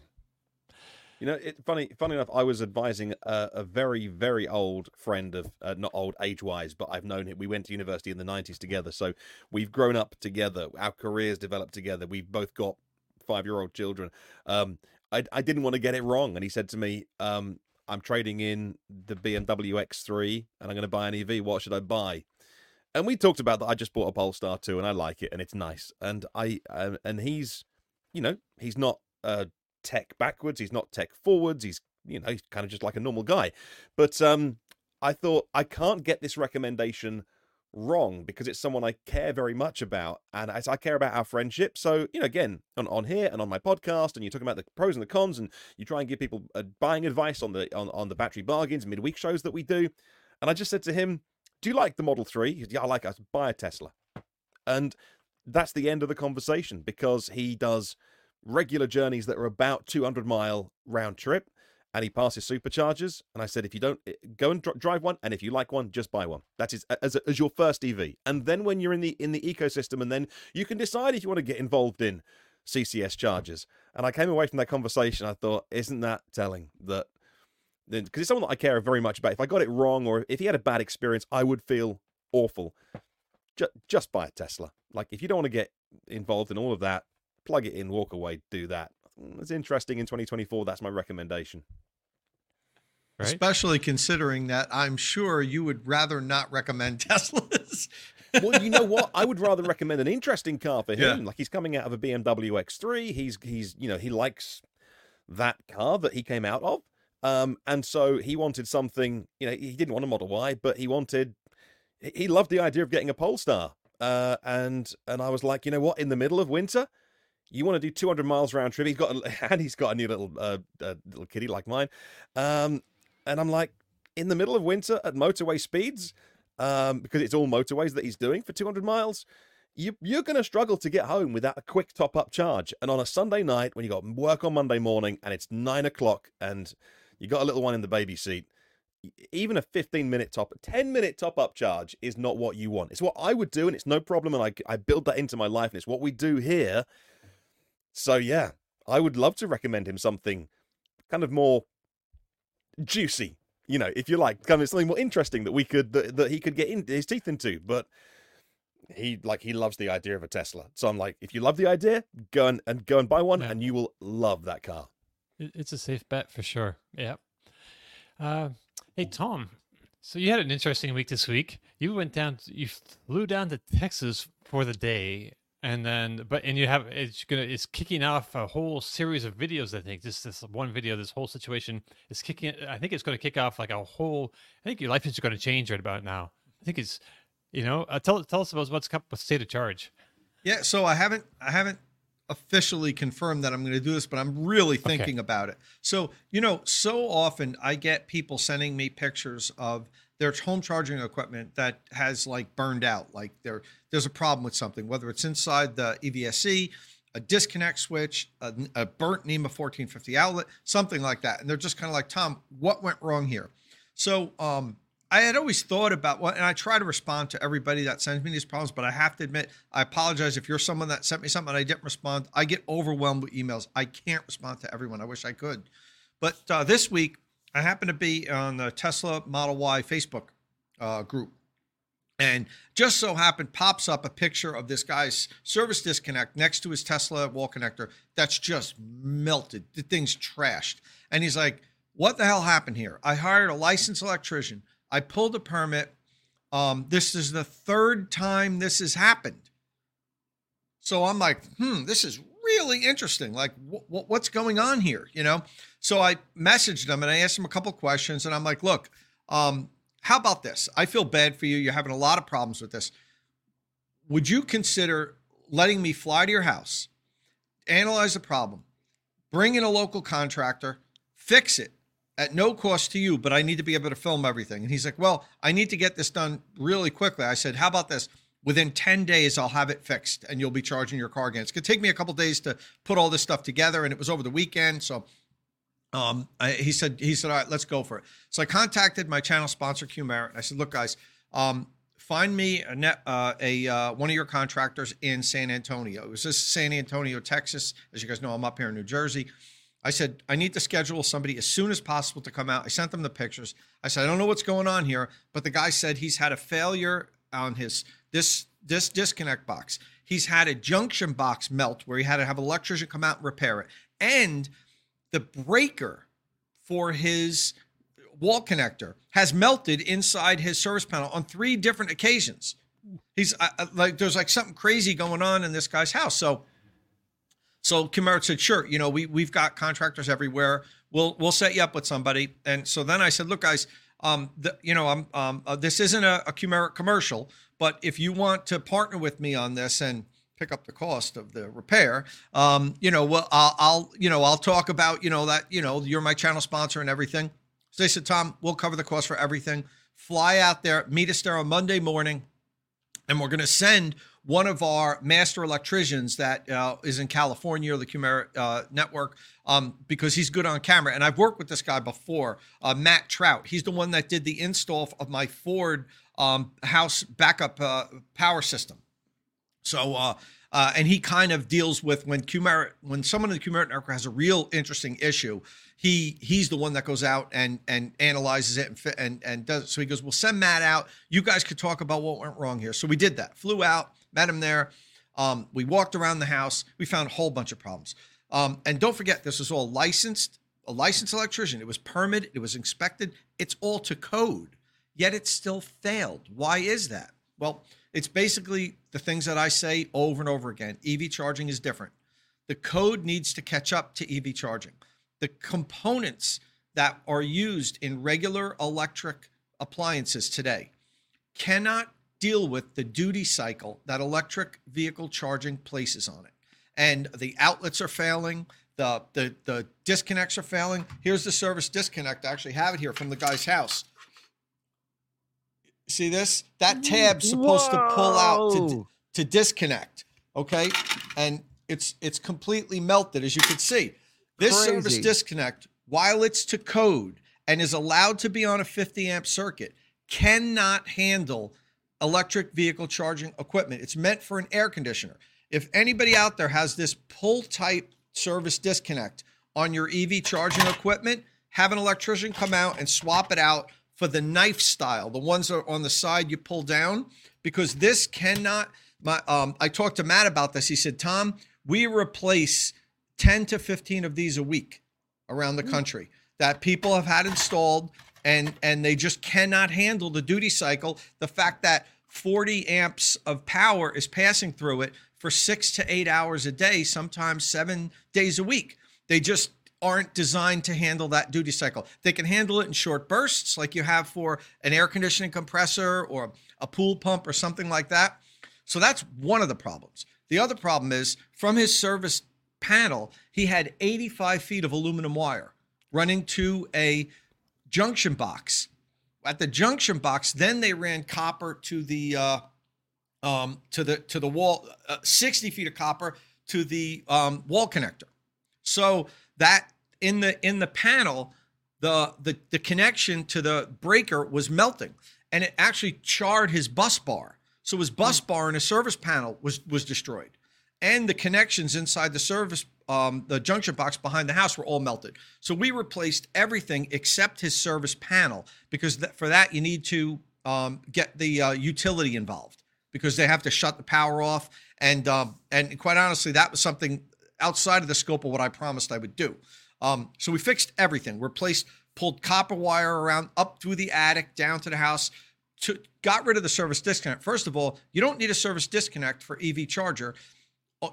You know, it's funny enough, I was advising a very, very old friend of, not old age-wise, but I've known him. We went to university in the 90s together, so we've grown up together. Our careers developed together. We've both got 5-year-old children. I didn't want to get it wrong, and he said to me, I'm trading in the BMW X3, and I'm going to buy an EV. What should I buy? And we talked about that. I just bought a Polestar 2, and I like it, and it's nice. And and he's, you know, he's not... tech backwards, he's not tech forwards, he's, you know, he's kind of just like a normal guy, but I thought, I can't get this recommendation wrong because it's someone I care very much about, and I care about our friendship. So, you know, again, on here and on my podcast, and you're talking about the pros and the cons, and you try and give people buying advice on the battery bargains midweek shows that we do. And I just said to him, do you like the Model 3? He said, yeah, I like it. I said, buy a Tesla. And that's the end of the conversation, because he does regular journeys that are about 200-mile round trip, and he passes superchargers. And I said, if you don't, go and drive one, and if you like one, just buy one. That is as your first EV. And then when you're in the ecosystem, and then you can decide if you want to get involved in CCS chargers. And I came away from that conversation, I thought, isn't that telling? That because it's someone that I care very much about. If I got it wrong, or if he had a bad experience, I would feel awful. Just buy a Tesla. Like, if you don't want to get involved in all of that, plug it in, walk away, do that. It's interesting in 2024. That's my recommendation. Right? Especially considering that I'm sure you would rather not recommend Teslas. Well, you know what? I would rather recommend an interesting car for him. Yeah. Like, he's coming out of a BMW X3. He's you know, he likes that car that he came out of. And so he wanted something, you know, he didn't want a Model Y, but he loved the idea of getting a Polestar. And I was like, you know what? In the middle of winter, you want to do 200 miles round trip. He's got a new little kitty like mine, and I'm like, in the middle of winter at motorway speeds, because it's all motorways that he's doing for 200 miles. You're going to struggle to get home without a quick top up charge. And on a Sunday night when you got work on Monday morning and it's 9 o'clock and you got a little one in the baby seat, even a 10-minute top-up charge is not what you want. It's what I would do, and it's no problem. And I build that into my life, and it's what we do here. So, yeah, I would love to recommend him something kind of more juicy, you know, if you like, kind of something more interesting that he could get his teeth into. But he loves the idea of a Tesla. So I'm like, if you love the idea, go and buy one, and you will love that car. It's a safe bet for sure. Yeah. Hey, Tom, so you had an interesting week this week. You flew down to Texas for the day. It's kicking off a whole series of videos. I think this one video, this whole situation is kicking. I think it's going to kick off like a whole. I think your life is going to change right about now. I think it's, you know, tell us about what's up with State of Charge. Yeah, so I haven't officially confirmed that I'm going to do this, but I'm really thinking about it. So, you know, so often I get people sending me pictures of their home charging equipment that has like burned out, like there's a problem with something, whether it's inside the EVSE, a disconnect switch, a burnt NEMA 1450 outlet, something like that. And they're just kind of like, Tom, what went wrong here? So I had always thought about and I try to respond to everybody that sends me these problems, but I have to admit, I apologize if you're someone that sent me something and I didn't respond. I get overwhelmed with emails. I can't respond to everyone. I wish I could. But this week, I happened to be on the Tesla Model Y Facebook group, and just so happened pops up a picture of this guy's service disconnect next to his Tesla wall connector that's just melted. The thing's trashed. And he's like, what the hell happened here? I hired a licensed electrician. I pulled a permit. This is the third time this has happened. So I'm like, this is really interesting. Like, what's going on here? You know? So I messaged them and I asked them a couple of questions, and I'm like, look, how about this? I feel bad for you. You're having a lot of problems with this. Would you consider letting me fly to your house, analyze the problem, bring in a local contractor, fix it at no cost to you, but I need to be able to film everything? And he's like, well, I need to get this done really quickly. I said, how about this? Within 10 days, I'll have it fixed and you'll be charging your car again. It's going to take me a couple of days to put all this stuff together. And it was over the weekend. So he said, all right, let's go for it. So I contacted my channel sponsor, Qmerit. And I said, look, guys, find me one of your contractors in San Antonio. It was just San Antonio, Texas. As you guys know, I'm up here in New Jersey. I said, I need to schedule somebody as soon as possible to come out. I sent them the pictures. I said, I don't know what's going on here, but the guy said he's had a failure on his this disconnect box. He's had a junction box melt where he had to have an electrician come out and repair it. And the breaker for his wall connector has melted inside his service panel on 3 different occasions. He's there's like something crazy going on in this guy's house. So Qmerit said, sure, you know, we've got contractors everywhere. We'll set you up with somebody. And so then I said, look, guys, this isn't a Qmerit commercial, but if you want to partner with me on this and pick up the cost of the repair, I'll talk about, you're my channel sponsor and everything. So they said, Tom, we'll cover the cost for everything. Fly out there, meet us there on Monday morning, and we're going to send one of our master electricians that is in California, the Qmerit network, because he's good on camera. And I've worked with this guy before, Matt Trout. He's the one that did the install of my Ford house backup power system. So, and he kind of deals with when someone in the Qmerit network has a real interesting issue, he's the one that goes out and analyzes it and does it. So he goes, we'll send Matt out. You guys could talk about what went wrong here. So we did that. Flew out, met him there. We walked around the house. We found a whole bunch of problems. And don't forget, this was all licensed, a licensed electrician. It was permitted. It was inspected. It's all to code, yet it still failed. Why is that? Well, it's basically the things that I say over and over again. EV charging is different. The code needs to catch up to EV charging. The components that are used in regular electric appliances today cannot deal with the duty cycle that electric vehicle charging places on it. And the outlets are failing. The disconnects are failing. Here's the service disconnect. I actually have it here from the guy's house. See this? That tab's supposed to pull out to disconnect, okay? And it's completely melted, as you can see. This Crazy. Service disconnect, while it's to code and is allowed to be on a 50-amp circuit, cannot handle electric vehicle charging equipment. It's meant for an air conditioner. If anybody out there has this pull-type service disconnect on your EV charging equipment, have an electrician come out and swap it out for the knife style, the ones that are on the side you pull down, because this cannot, I talked to Matt about this. He said, Tom, we replace 10 to 15 of these a week around the country that people have had installed, and they just cannot handle the duty cycle. The fact that 40 amps of power is passing through it for 6 to 8 hours a day, sometimes 7 days a week. They just aren't designed to handle that duty cycle. They can handle it in short bursts like you have for an air conditioning compressor or a pool pump or something like that. So that's one of the problems. The other problem is from his service panel, he had 85 feet of aluminum wire running to a junction box. At the junction box, then they ran copper to the to the wall, 60 feet of copper to the wall connector. So that in the panel, the connection to the breaker was melting, and it actually charred his bus bar. So his bus bar in his service panel was destroyed, and the connections inside the service the junction box behind the house were all melted. So we replaced everything except his service panel, because for that you need to get the utility involved, because they have to shut the power off. And quite honestly, that was something outside of the scope of what I promised I would do. So we fixed everything. Replaced, pulled copper wire around, up through the attic, down to the house, got rid of the service disconnect. First of all, you don't need a service disconnect for EV charger.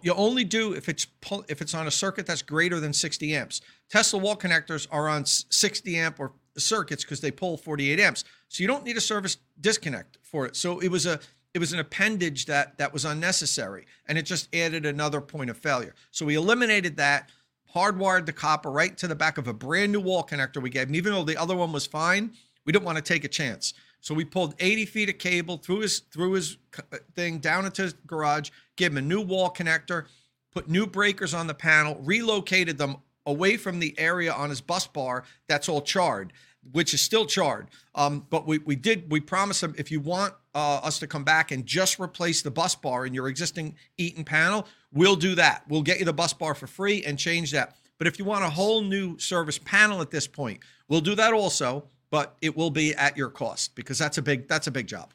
You only do if it's on a circuit that's greater than 60 amps. Tesla wall connectors are on 60 amp or circuits because they pull 48 amps. So you don't need a service disconnect for it. So it was an appendage that was unnecessary, and it just added another point of failure. So we eliminated that, hardwired the copper right to the back of a brand new wall connector we gave him. Even though the other one was fine, we didn't want to take a chance. So we pulled 80 feet of cable through his thing down into his garage, gave him a new wall connector, put new breakers on the panel, relocated them away from the area on his bus bar that's all charred, which is still charred. But we promised him, if you want us to come back and just replace the bus bar in your existing Eaton panel, we'll do that. We'll get you the bus bar for free and change that. But if you want a whole new service panel at this point, we'll do that also. But it will be at your cost, because that's a big job.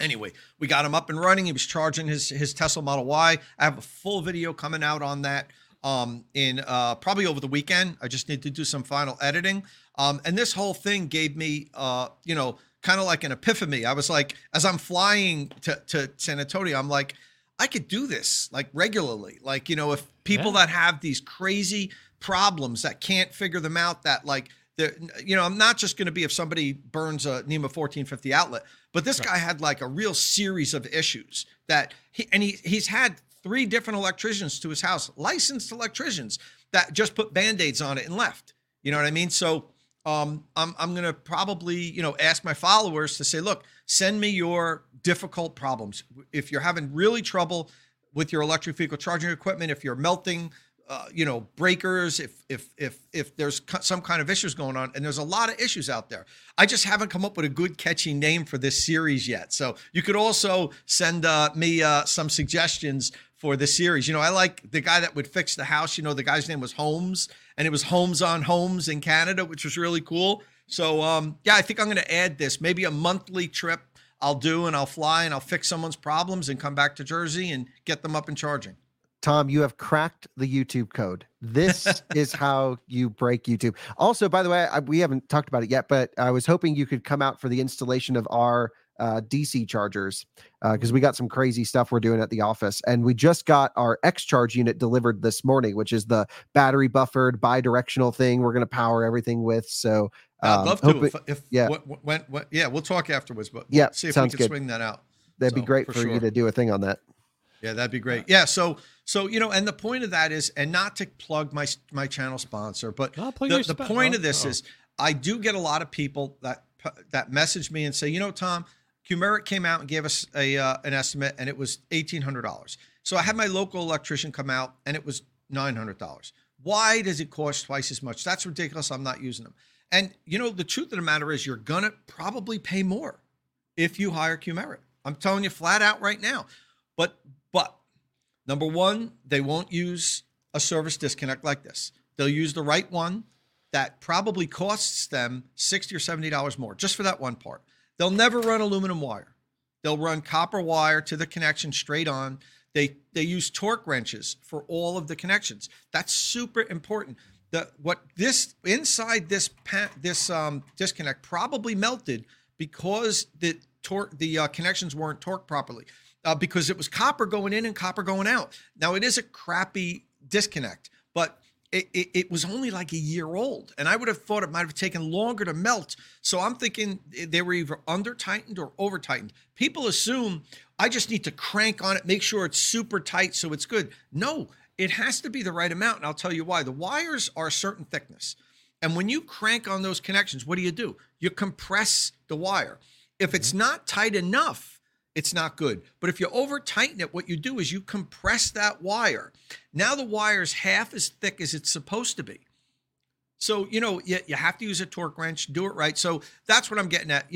Anyway, we got him up and running. He was charging his Tesla Model Y. I have a full video coming out on that in probably over the weekend. I just need to do some final editing. And this whole thing gave me, kind of like an epiphany. I was like, as I'm flying to San Antonio, I'm like, I could do this like regularly. Like, if people that have these crazy problems that can't figure them out, that like, I'm not just going to be if somebody burns a NEMA 1450 outlet, but this guy had like a real series of issues that he's had 3 different electricians to his house, licensed electricians that just put Band-Aids on it and left. You know what I mean? So I'm going to probably, ask my followers to say, look, send me your difficult problems. If you're having really trouble with your electric vehicle charging equipment, if you're melting breakers, if there's some kind of issues going on, and there's a lot of issues out there. I just haven't come up with a good catchy name for this series yet. So you could also send me some suggestions for the series. I like the guy that would fix the house. The guy's name was Holmes, and it was Homes on Homes in Canada, which was really cool. So I think I'm going to add this, maybe a monthly trip I'll do, and I'll fly and I'll fix someone's problems and come back to Jersey and get them up and charging. Tom, you have cracked the YouTube code. This is how you break YouTube. Also, by the way, we haven't talked about it yet, but I was hoping you could come out for the installation of our DC chargers, because we got some crazy stuff we're doing at the office. And we just got our X-Charge unit delivered this morning, which is the battery buffered bi-directional thing we're going to power everything with. So I'd love to. We'll talk afterwards, but we'll see if we can swing that out. That'd be great for you to do a thing on that. Yeah, that'd be great. Yeah, so and the point of that is, and not to plug my channel sponsor, but the point of this is, I do get a lot of people that message me and say, Tom, Qmerit came out and gave us an estimate, and it was $1,800. So I had my local electrician come out, and it was $900. Why does it cost twice as much? That's ridiculous. I'm not using them. And the truth of the matter is, you're gonna probably pay more if you hire Qmerit. I'm telling you flat out right now. But number one, they won't use a service disconnect like this. They'll use the right one that probably costs them $60 or $70 more just for that one part. They'll never run aluminum wire. They'll run copper wire to the connection straight on. They use torque wrenches for all of the connections. That's super important. This disconnect probably melted because the connections weren't torqued properly. Because it was copper going in and copper going out. Now, it is a crappy disconnect, but it was only like a year old, and I would have thought it might have taken longer to melt. So I'm thinking they were either under-tightened or over-tightened. People assume I just need to crank on it, make sure it's super tight so it's good. No, it has to be the right amount, and I'll tell you why. The wires are a certain thickness, and when you crank on those connections, what do? You compress the wire. If it's not tight enough, it's not good. But if you over tighten it, what you do is you compress that wire. Now the wire's half as thick as it's supposed to be. So, you have to use a torque wrench, do it right. So that's what I'm getting at.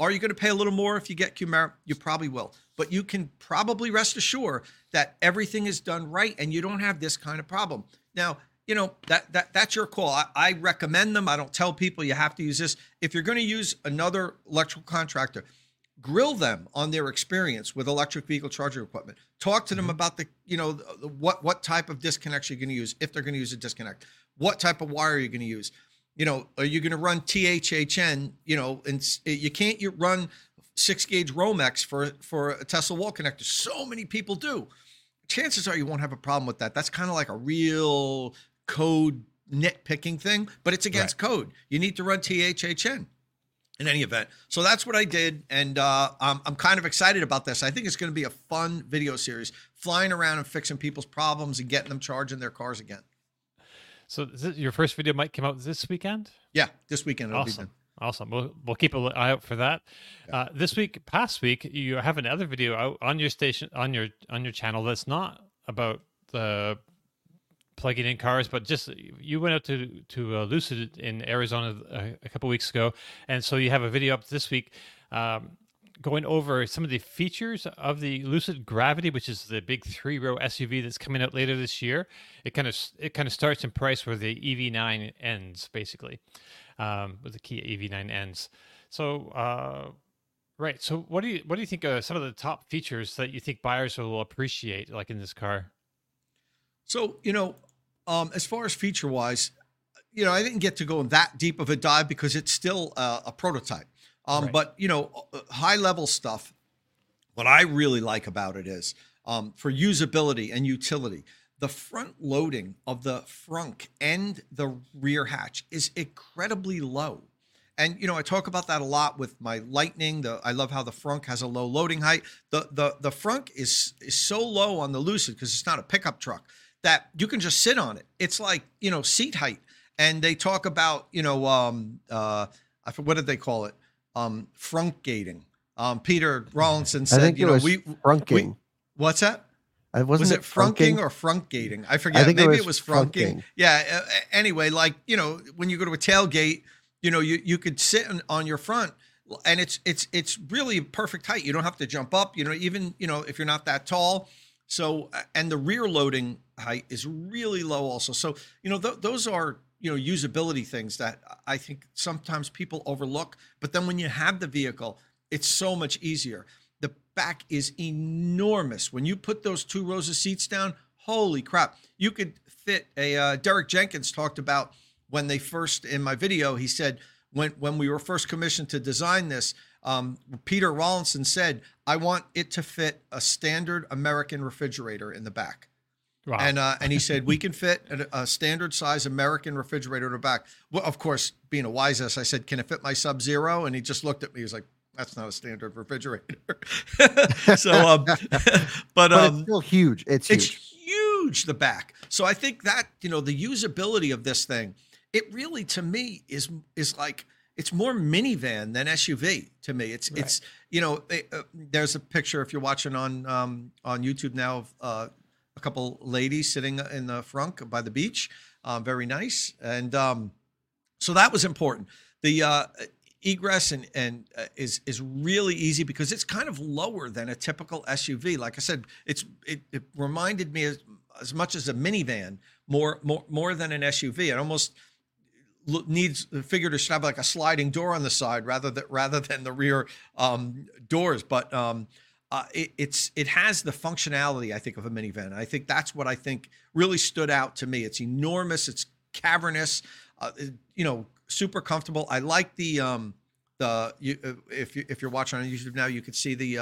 Are you going to pay a little more if you get Qmerit? You probably will. But you can probably rest assured that everything is done right and you don't have this kind of problem. Now, that's your call. I recommend them. I don't tell people you have to use this. If you're going to use another electrical contractor, grill them on their experience with electric vehicle charger equipment. Talk to them about what type of disconnects you're going to use, if they're going to use a disconnect. What type of wire are you going to use? Are you going to run THHN? And you can't run 6-gauge Romex for a Tesla wall connector. So many people do. chances are you won't have a problem with that. That's kind of like a real code nitpicking thing, but it's against code. You need to run THHN in any event. So that's what I did. And I'm kind of excited about this. I think it's going to be a fun video series, flying around and fixing people's problems and getting them charging their cars again. So your first video might come out this weekend? Yeah, this weekend. It'll be done. Awesome. We'll keep an eye out for that. Past week, you have another video out on your station, on your channel that's not about the plugging in cars, but just you went out to Lucid in Arizona a couple weeks ago, and so you have a video up this week going over some of the features of the Lucid Gravity, which is the big 3-row SUV that's coming out later this year. It kind of starts in price where the EV9 ends, basically. With the Kia EV9 ends. So, right. So what do you think are some of the top features that you think buyers will appreciate, like in this car? So, as far as feature wise, I didn't get to go in that deep of a dive because it's still a prototype. Right. But high level stuff, what I really like about it is, for usability and utility, the front loading of the frunk and the rear hatch is incredibly low. And, I talk about that a lot with my Lightning. I love how the frunk has a low loading height. The frunk is so low on the Lucid because it's not a pickup truck that you can just sit on it. It's like, seat height. And they talk about, what did they call it? Frunk gating. Peter Rawlinson said, I think it was frunking. What's that? Was it frunking or frunk gating? I forget. Maybe it was frunking. Yeah. Anyway, when you go to a tailgate, you could sit on your front, and it's really perfect height. You don't have to jump up, even, if you're not that tall. So, and the rear loading height is really low also. So, those are, usability things that I think sometimes people overlook, but then when you have the vehicle, it's so much easier. Back is enormous. When you put those 2 rows of seats down, holy crap, you could fit a Derek Jenkins talked about when they first, in my video, he said, when we were first commissioned to design this, Peter Rawlinson said, I want it to fit a standard American refrigerator in the back. Wow. And he said, we can fit a standard size American refrigerator in the back. Well, of course, being a wise ass, I said, can it fit my Sub-Zero? And he just looked at me, he was like, that's not a standard refrigerator. So, but it's still huge. It's huge, the back. So I think that, the usability of this thing, it really, to me, is like, it's more minivan than SUV to me. There's a picture, if you're watching on YouTube now, of a couple ladies sitting in the frunk by the beach. Very nice. And so that was important. The, egress and is really easy because it's kind of lower than a typical SUV. Like I said, it reminded me as much as a minivan, more than an SUV. It almost should have like a sliding door on the side rather than the rear doors. But it has the functionality, I think, of a minivan. I think that's what I think really stood out to me. It's enormous. It's cavernous. Super comfortable. I like if you're watching on YouTube now, you could see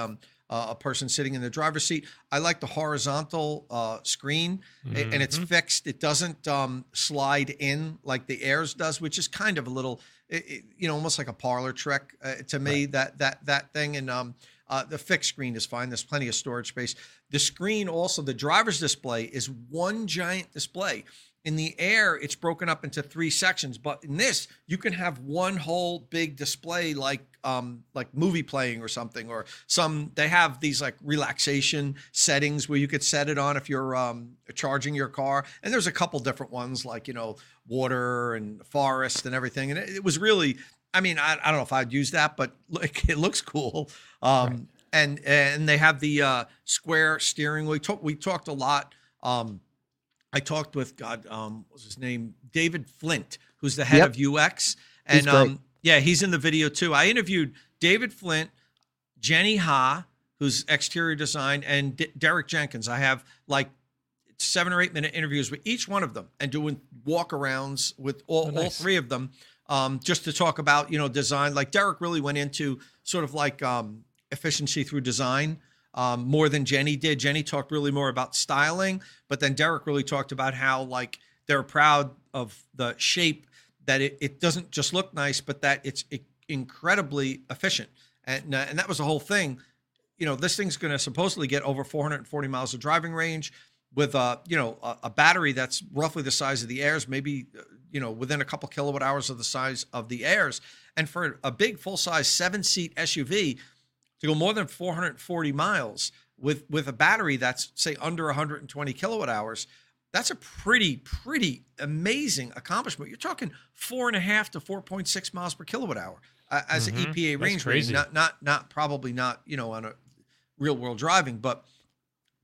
a person sitting in the driver's seat. I like the horizontal screen, mm-hmm. and it's fixed. It doesn't slide in like the Airs does, which is kind of a little, almost like a parlor trick to me. Right. That thing and the fixed screen is fine. There's plenty of storage space. The screen also, the driver's display is one giant display. In the Air, it's broken up into 3 sections, but in this, you can have one whole big display, like movie playing or something, or they have these like relaxation settings where you could set it on if you're charging your car. And there's a couple different ones like, water and forest and everything. And it was really, I don't know if I'd use that, but it looks cool. Right. And they have the square steering wheel. We talked a lot, I talked with what's his name? David Flint, who's the head of UX. And he's in the video too. I interviewed David Flint, Jenny Ha, who's exterior design, and Derek Jenkins. I have like 7 or 8 minute interviews with each one of them and doing walk arounds with all 3 of them just to talk about, design. Like Derek really went into sort of like efficiency through design. more than Jenny did. Jenny talked really more about styling, but then Derek really talked about how like they're proud of the shape, that it doesn't just look nice, but that it's incredibly efficient. And that was the whole thing. You know, this thing's going to supposedly get over 440 miles of driving range with a battery that's roughly the size of the Airs, maybe, you know, within a couple kilowatt hours of the size of the Airs. And for a big full-size 7-seat SUV to go more than 440 miles with a battery that's, say, under 120 kilowatt hours, that's a pretty amazing accomplishment. You're talking 4.5 to 4.6 miles per kilowatt hour as an EPA range rating, not probably you know, on a real world driving, but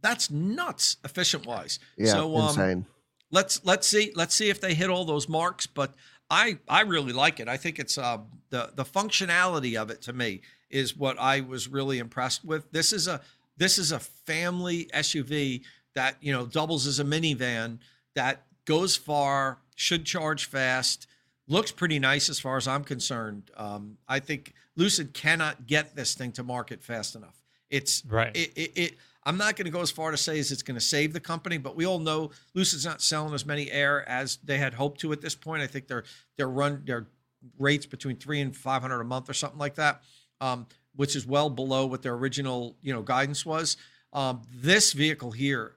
that's nuts efficient wise. Yeah, so insane. Let's see if they hit all those marks, but I really like it. I think it's the functionality of it to me is what I was really impressed with. This is a family SUV that, you know, doubles as a minivan, that goes far, should charge fast, looks pretty nice as far as I'm concerned. I think Lucid cannot get this thing to market fast enough. It's right. I'm not going to go as far to say as it's going to save the company, but we all know Lucid's not selling as many Air as they had hoped to at this point. I think their rates between 300 and 500 a month or something like that, which is well below what their original, you know, guidance was. This vehicle here,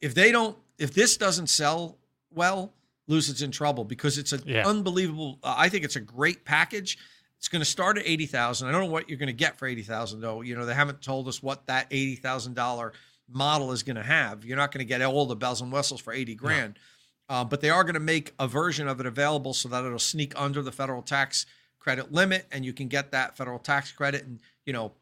if this doesn't sell well, Lucid's in trouble, because it's unbelievable. I think it's a great package. It's going to start at $80,000. I don't know what you're going to get for $80,000, though. You know, they haven't told us what that $80,000 model is going to have. You're not going to get all the bells and whistles for $80,000, no. But they are going to make a version of it available so that it'll sneak under the federal tax credit limit, and you can get that federal tax credit and, you know,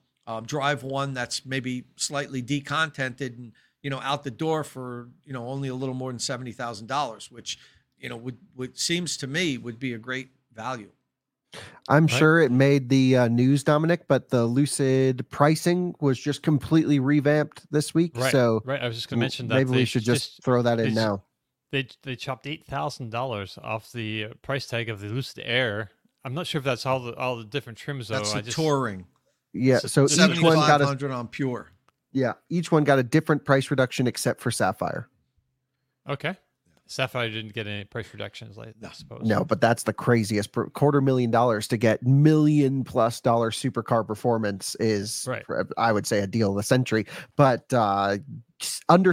drive one that's maybe slightly decontented and, you know, out the door for, you know, only a little more than $70,000, which, you know, would seems to me would be a great value. I'm sure it made the news, Dominic, but the Lucid pricing was just completely revamped this week. Right. So I was just going to mention that maybe we should just throw that in now. They chopped $8,000 off the price tag of the Lucid Air. I'm not sure if that's all the different trims, though. That's touring. Yeah, so each one got $7,500 on pure. Yeah, each one got a different price reduction except for Sapphire. Okay. Sapphire didn't get any price reductions, I suppose. No, but that's the craziest. $250,000 to get $1 million+ supercar performance is, right, I would say, a deal of the century. But under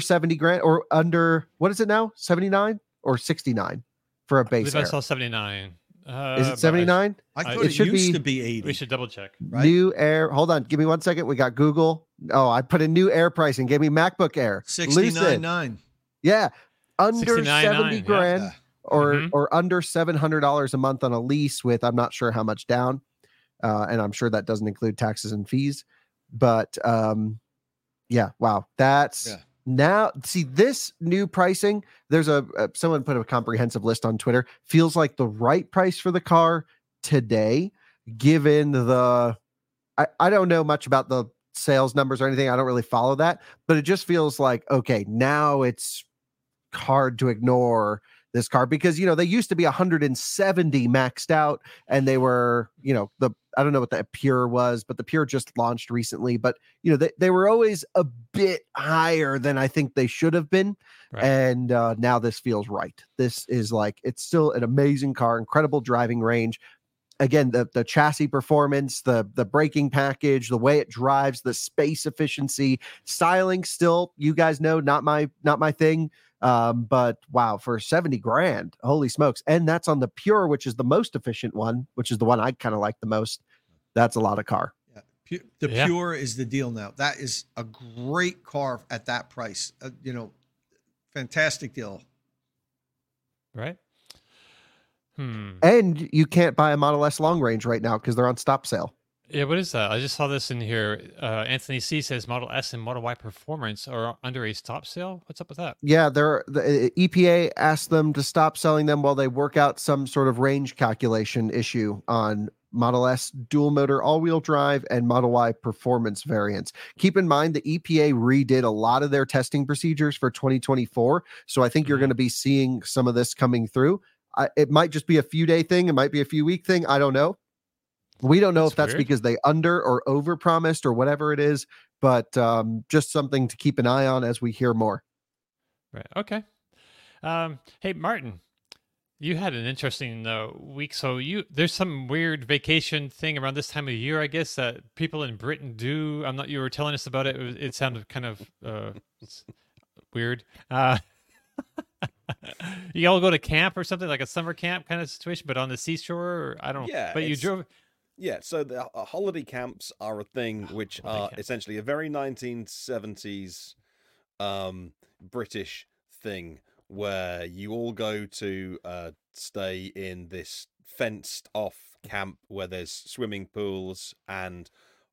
$70,000 or under, what is it now? 79 or 69 for a base? I saw 79. Is it 79? I thought it used to be 80. We should double check. Right? New Air. Hold on. Give me 1 second. We got Google. Oh, I put in new Air pricing. Gave me MacBook Air. 69.9. Yeah. Under 70 grand, yeah. or under $700 a month on a lease with, I'm not sure how much down. And I'm sure that doesn't include taxes and fees, but wow. That's now, see, this new pricing, there's someone put a comprehensive list on Twitter, feels like the right price for the car today, given I don't know much about the sales numbers or anything. I don't really follow that, but it just feels like, okay, now it's hard to ignore this car, because, you know, they used to be 170 maxed out, and they were, you know, I don't know what the Pure was, but the Pure just launched recently, but, you know, they were always a bit higher than I think they should have been. Right. And now this feels right. This is like, it's still an amazing car, incredible driving range. Again, the chassis performance, the braking package, the way it drives, the space efficiency, styling still, you guys know, not my thing. But wow, for $70,000, holy smokes. And that's on the Pure, which is the most efficient one, which is the one I kind of like the most. That's a lot of car. Yeah. The Pure is the deal now. That is a great car at that price. You know, fantastic deal. Right. And you can't buy a Model S long range right now because they're on stop sale. Yeah, what is that? I just saw this in here. Anthony C says Model S and Model Y performance are under a stop sale. What's up with that? Yeah, the EPA asked them to stop selling them while they work out some sort of range calculation issue on Model S dual motor all-wheel drive and Model Y performance variants. Keep in mind, the EPA redid a lot of their testing procedures for 2024, so I think you're going to be seeing some of this coming through. It might just be a few-day thing. It might be a few-week thing. I don't know. We don't know if that's weird, because they under or over promised or whatever it is. but just something to keep an eye on as we hear more. Right. Okay. Hey, Martin, you had an interesting week. So there's some weird vacation thing around this time of year, I guess, that people in Britain do. You were telling us about it. It sounded kind of weird. You all go to camp or something, like a summer camp kind of situation, but on the seashore, or I don't know. Yeah, but you drove. Yeah, so the holiday camps are a thing, which are essentially a very 1970s British thing where you all go to stay in this fenced off camp where there's swimming pools and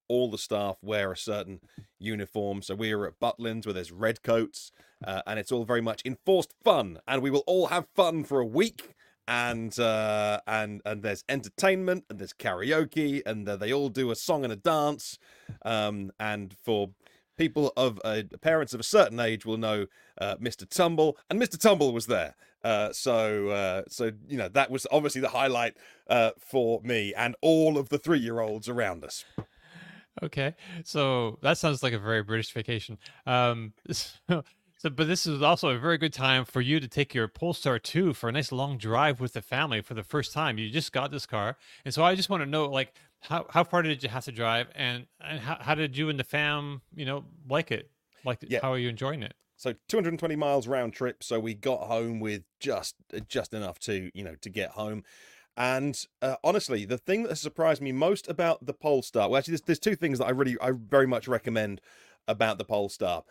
all the staff wear a certain uniform. So we are at Butlins where there's red coats, and it's all very much enforced fun, and we will all have fun for a week, and there's entertainment and there's karaoke, and they all do a song and a dance. And for people of parents of a certain age will know Mr. Tumble, and Mr. Tumble was there. So you know, that was obviously the highlight for me and all of the 3-year-olds around us. Okay, so that sounds like a very British vacation. But this is also a very good time for you to take your Polestar 2 for a nice long drive with the family for the first time. You just got this car, and so I just want to know, like, how far did you have to drive, and how did you and the fam, like it? How are you enjoying it? So 220 miles round trip. So we got home with just enough to to get home. And honestly, the thing that surprised me most about the Polestar, well, actually, there's two things that I very much recommend about the Polestar.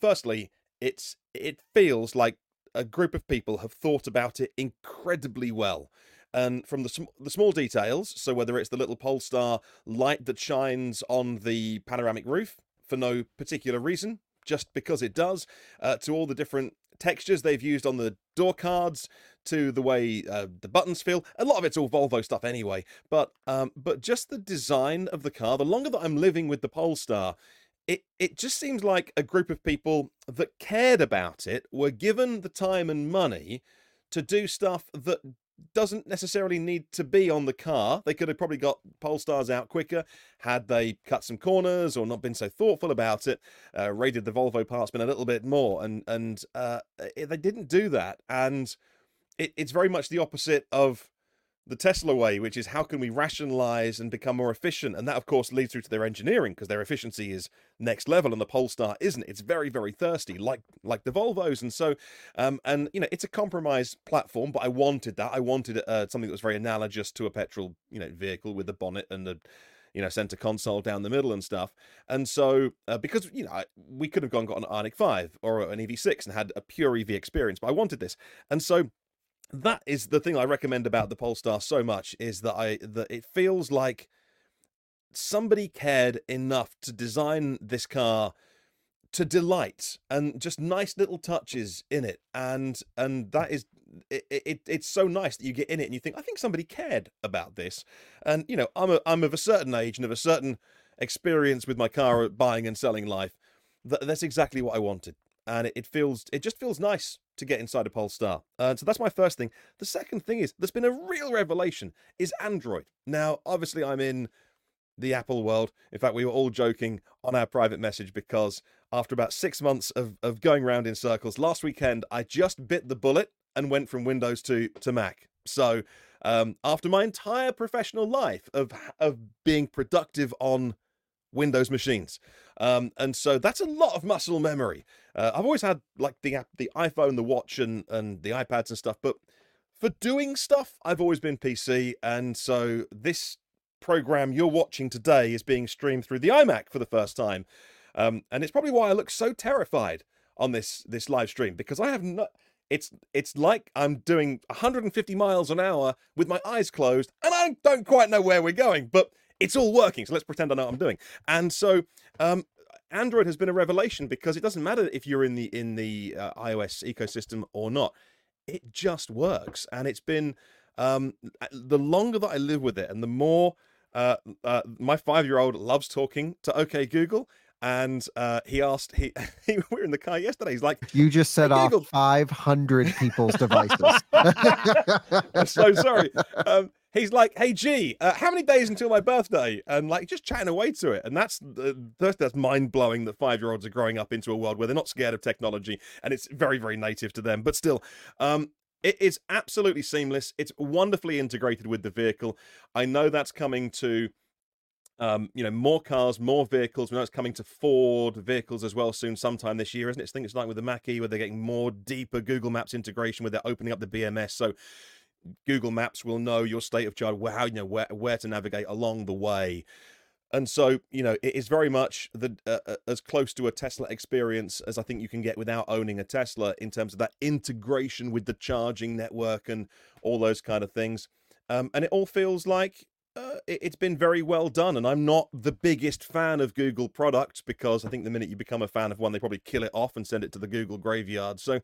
Firstly, it feels like a group of people have thought about it incredibly well. And from the small details, so whether it's the little Polestar light that shines on the panoramic roof for no particular reason, just because it does, to all the different textures they've used on the door cards, to the way the buttons feel. A lot of it's all Volvo stuff anyway, but just the design of the car. The longer that I'm living with the Polestar, it just seems like a group of people that cared about it were given the time and money to do stuff that doesn't necessarily need to be on the car. They could have probably got Polestars out quicker had they cut some corners or not been so thoughtful about it, raided the Volvo parts bin a little bit more, and they didn't do that. And it's very much the opposite of the Tesla way, which is how can we rationalize and become more efficient? And that, of course, leads through to their engineering, because their efficiency is next level and the Polestar isn't. It's very, very thirsty, like the Volvos. And so, it's a compromise platform, but I wanted that. I wanted something that was very analogous to a petrol, vehicle with the bonnet and the, center console down the middle and stuff. And so, because, we could have gone and got an Ioniq 5 or an EV6 and had a pure EV experience, but I wanted this. And so, that is the thing I recommend about the Polestar so much, is that it feels like somebody cared enough to design this car to delight, and just nice little touches in it, and that is it's so nice that you get in it and you think, I think somebody cared about this. And I'm of a certain age and of a certain experience with my car buying and selling life. That's exactly what I wanted, and it just feels nice to get inside a Polestar. So that's my first thing. The second thing is, there's been a real revelation, is Android. Now, obviously, I'm in the Apple world. In fact, we were all joking on our private message, because after about 6 months of going around in circles, last weekend, I just bit the bullet and went from Windows to Mac. So after my entire professional life of being productive on Windows machines, and so that's a lot of muscle memory. I've always had like the iPhone, the watch, and the iPads and stuff, but for doing stuff I've always been PC. And so this program you're watching today is being streamed through the iMac for the first time, and it's probably why I look so terrified on this live stream, because I have not. It's like I'm doing 150 miles an hour with my eyes closed, and I don't quite know where we're going, but it's all working, so let's pretend I know what I'm doing. And so Android has been a revelation, because it doesn't matter if you're in the iOS ecosystem or not. It just works. And it's been, the longer that I live with it, and the more my 5-year-old loves talking to OK Google. And he asked, we were in the car yesterday, he's like, you just set off 500 people's devices. I'm so sorry. he's like, hey, G, how many days until my birthday? And like, just chatting away to it. And that's mind-blowing that 5-year-olds are growing up into a world where they're not scared of technology, and it's very, very native to them. But still, it is absolutely seamless. It's wonderfully integrated with the vehicle. I know that's coming to more cars, more vehicles. We know it's coming to Ford vehicles as well soon, sometime this year, isn't it? I think it's like with the Mach-E, where they're getting more deeper Google Maps integration, where they're opening up the BMS, so Google Maps will know your state of charge, where to navigate along the way. And so, it is very much as close to a Tesla experience as I think you can get without owning a Tesla, in terms of that integration with the charging network and all those kind of things. And it all feels like it's been very well done. And I'm not the biggest fan of Google products, because I think the minute you become a fan of one, they probably kill it off and send it to the Google graveyard. So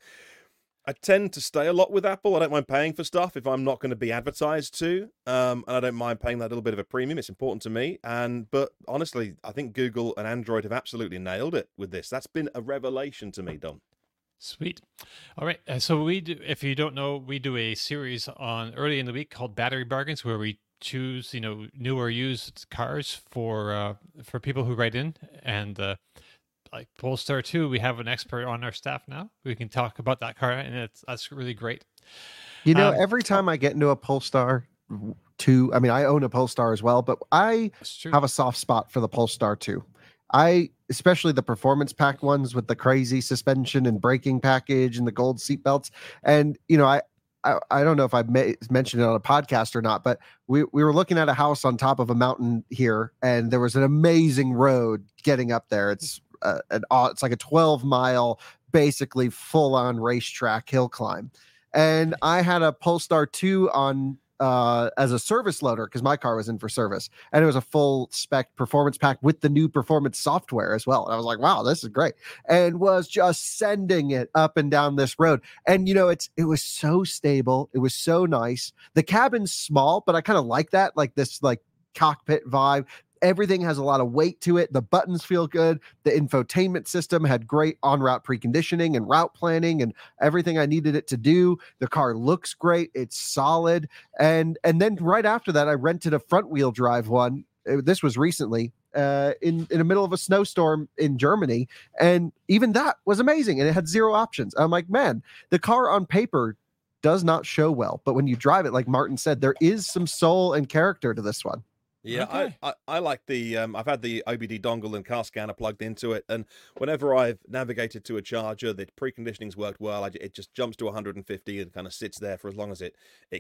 I tend to stay a lot with Apple. I don't mind paying for stuff if I'm not going to be advertised to, and I don't mind paying that little bit of a premium. It's important to me. But honestly, I think Google and Android have absolutely nailed it with this. That's been a revelation to me, Dom. Sweet. All right. So we do, if you don't know, we do a series on early in the week called Battery Bargains, where we choose new or used cars for people who write in, and like Polestar 2, we have an expert on our staff now. We can talk about that car, and that's really great. Every time I get into a Polestar 2, I mean, I own a Polestar as well, but I have a soft spot for the Polestar 2. Especially the performance pack ones with the crazy suspension and braking package and the gold seatbelts. And, I don't know if I've mentioned it on a podcast or not, but we were looking at a house on top of a mountain here, and there was an amazing road getting up there. It's like a 12-mile, basically full-on racetrack hill climb. And I had a Polestar 2 on as a service loader, because my car was in for service. And it was a full-spec performance pack with the new performance software as well. And I was like, wow, this is great. And was just sending it up and down this road. And, it was so stable. It was so nice. The cabin's small, but I kind of like that, like this like cockpit vibe. Everything has a lot of weight to it. The buttons feel good. The infotainment system had great on-route preconditioning and route planning and everything I needed it to do. The car looks great. It's solid. And then right after that, I rented a front-wheel drive one. This was recently in the middle of a snowstorm in Germany. And even that was amazing. And it had zero options. I'm like, man, the car on paper does not show well. But when you drive it, like Martin said, there is some soul and character to this one. Yeah, okay. I like the, I've had the OBD dongle and car scanner plugged into it, and whenever I've navigated to a charger, the preconditioning's worked well. It just jumps to 150 and kind of sits there for as long as it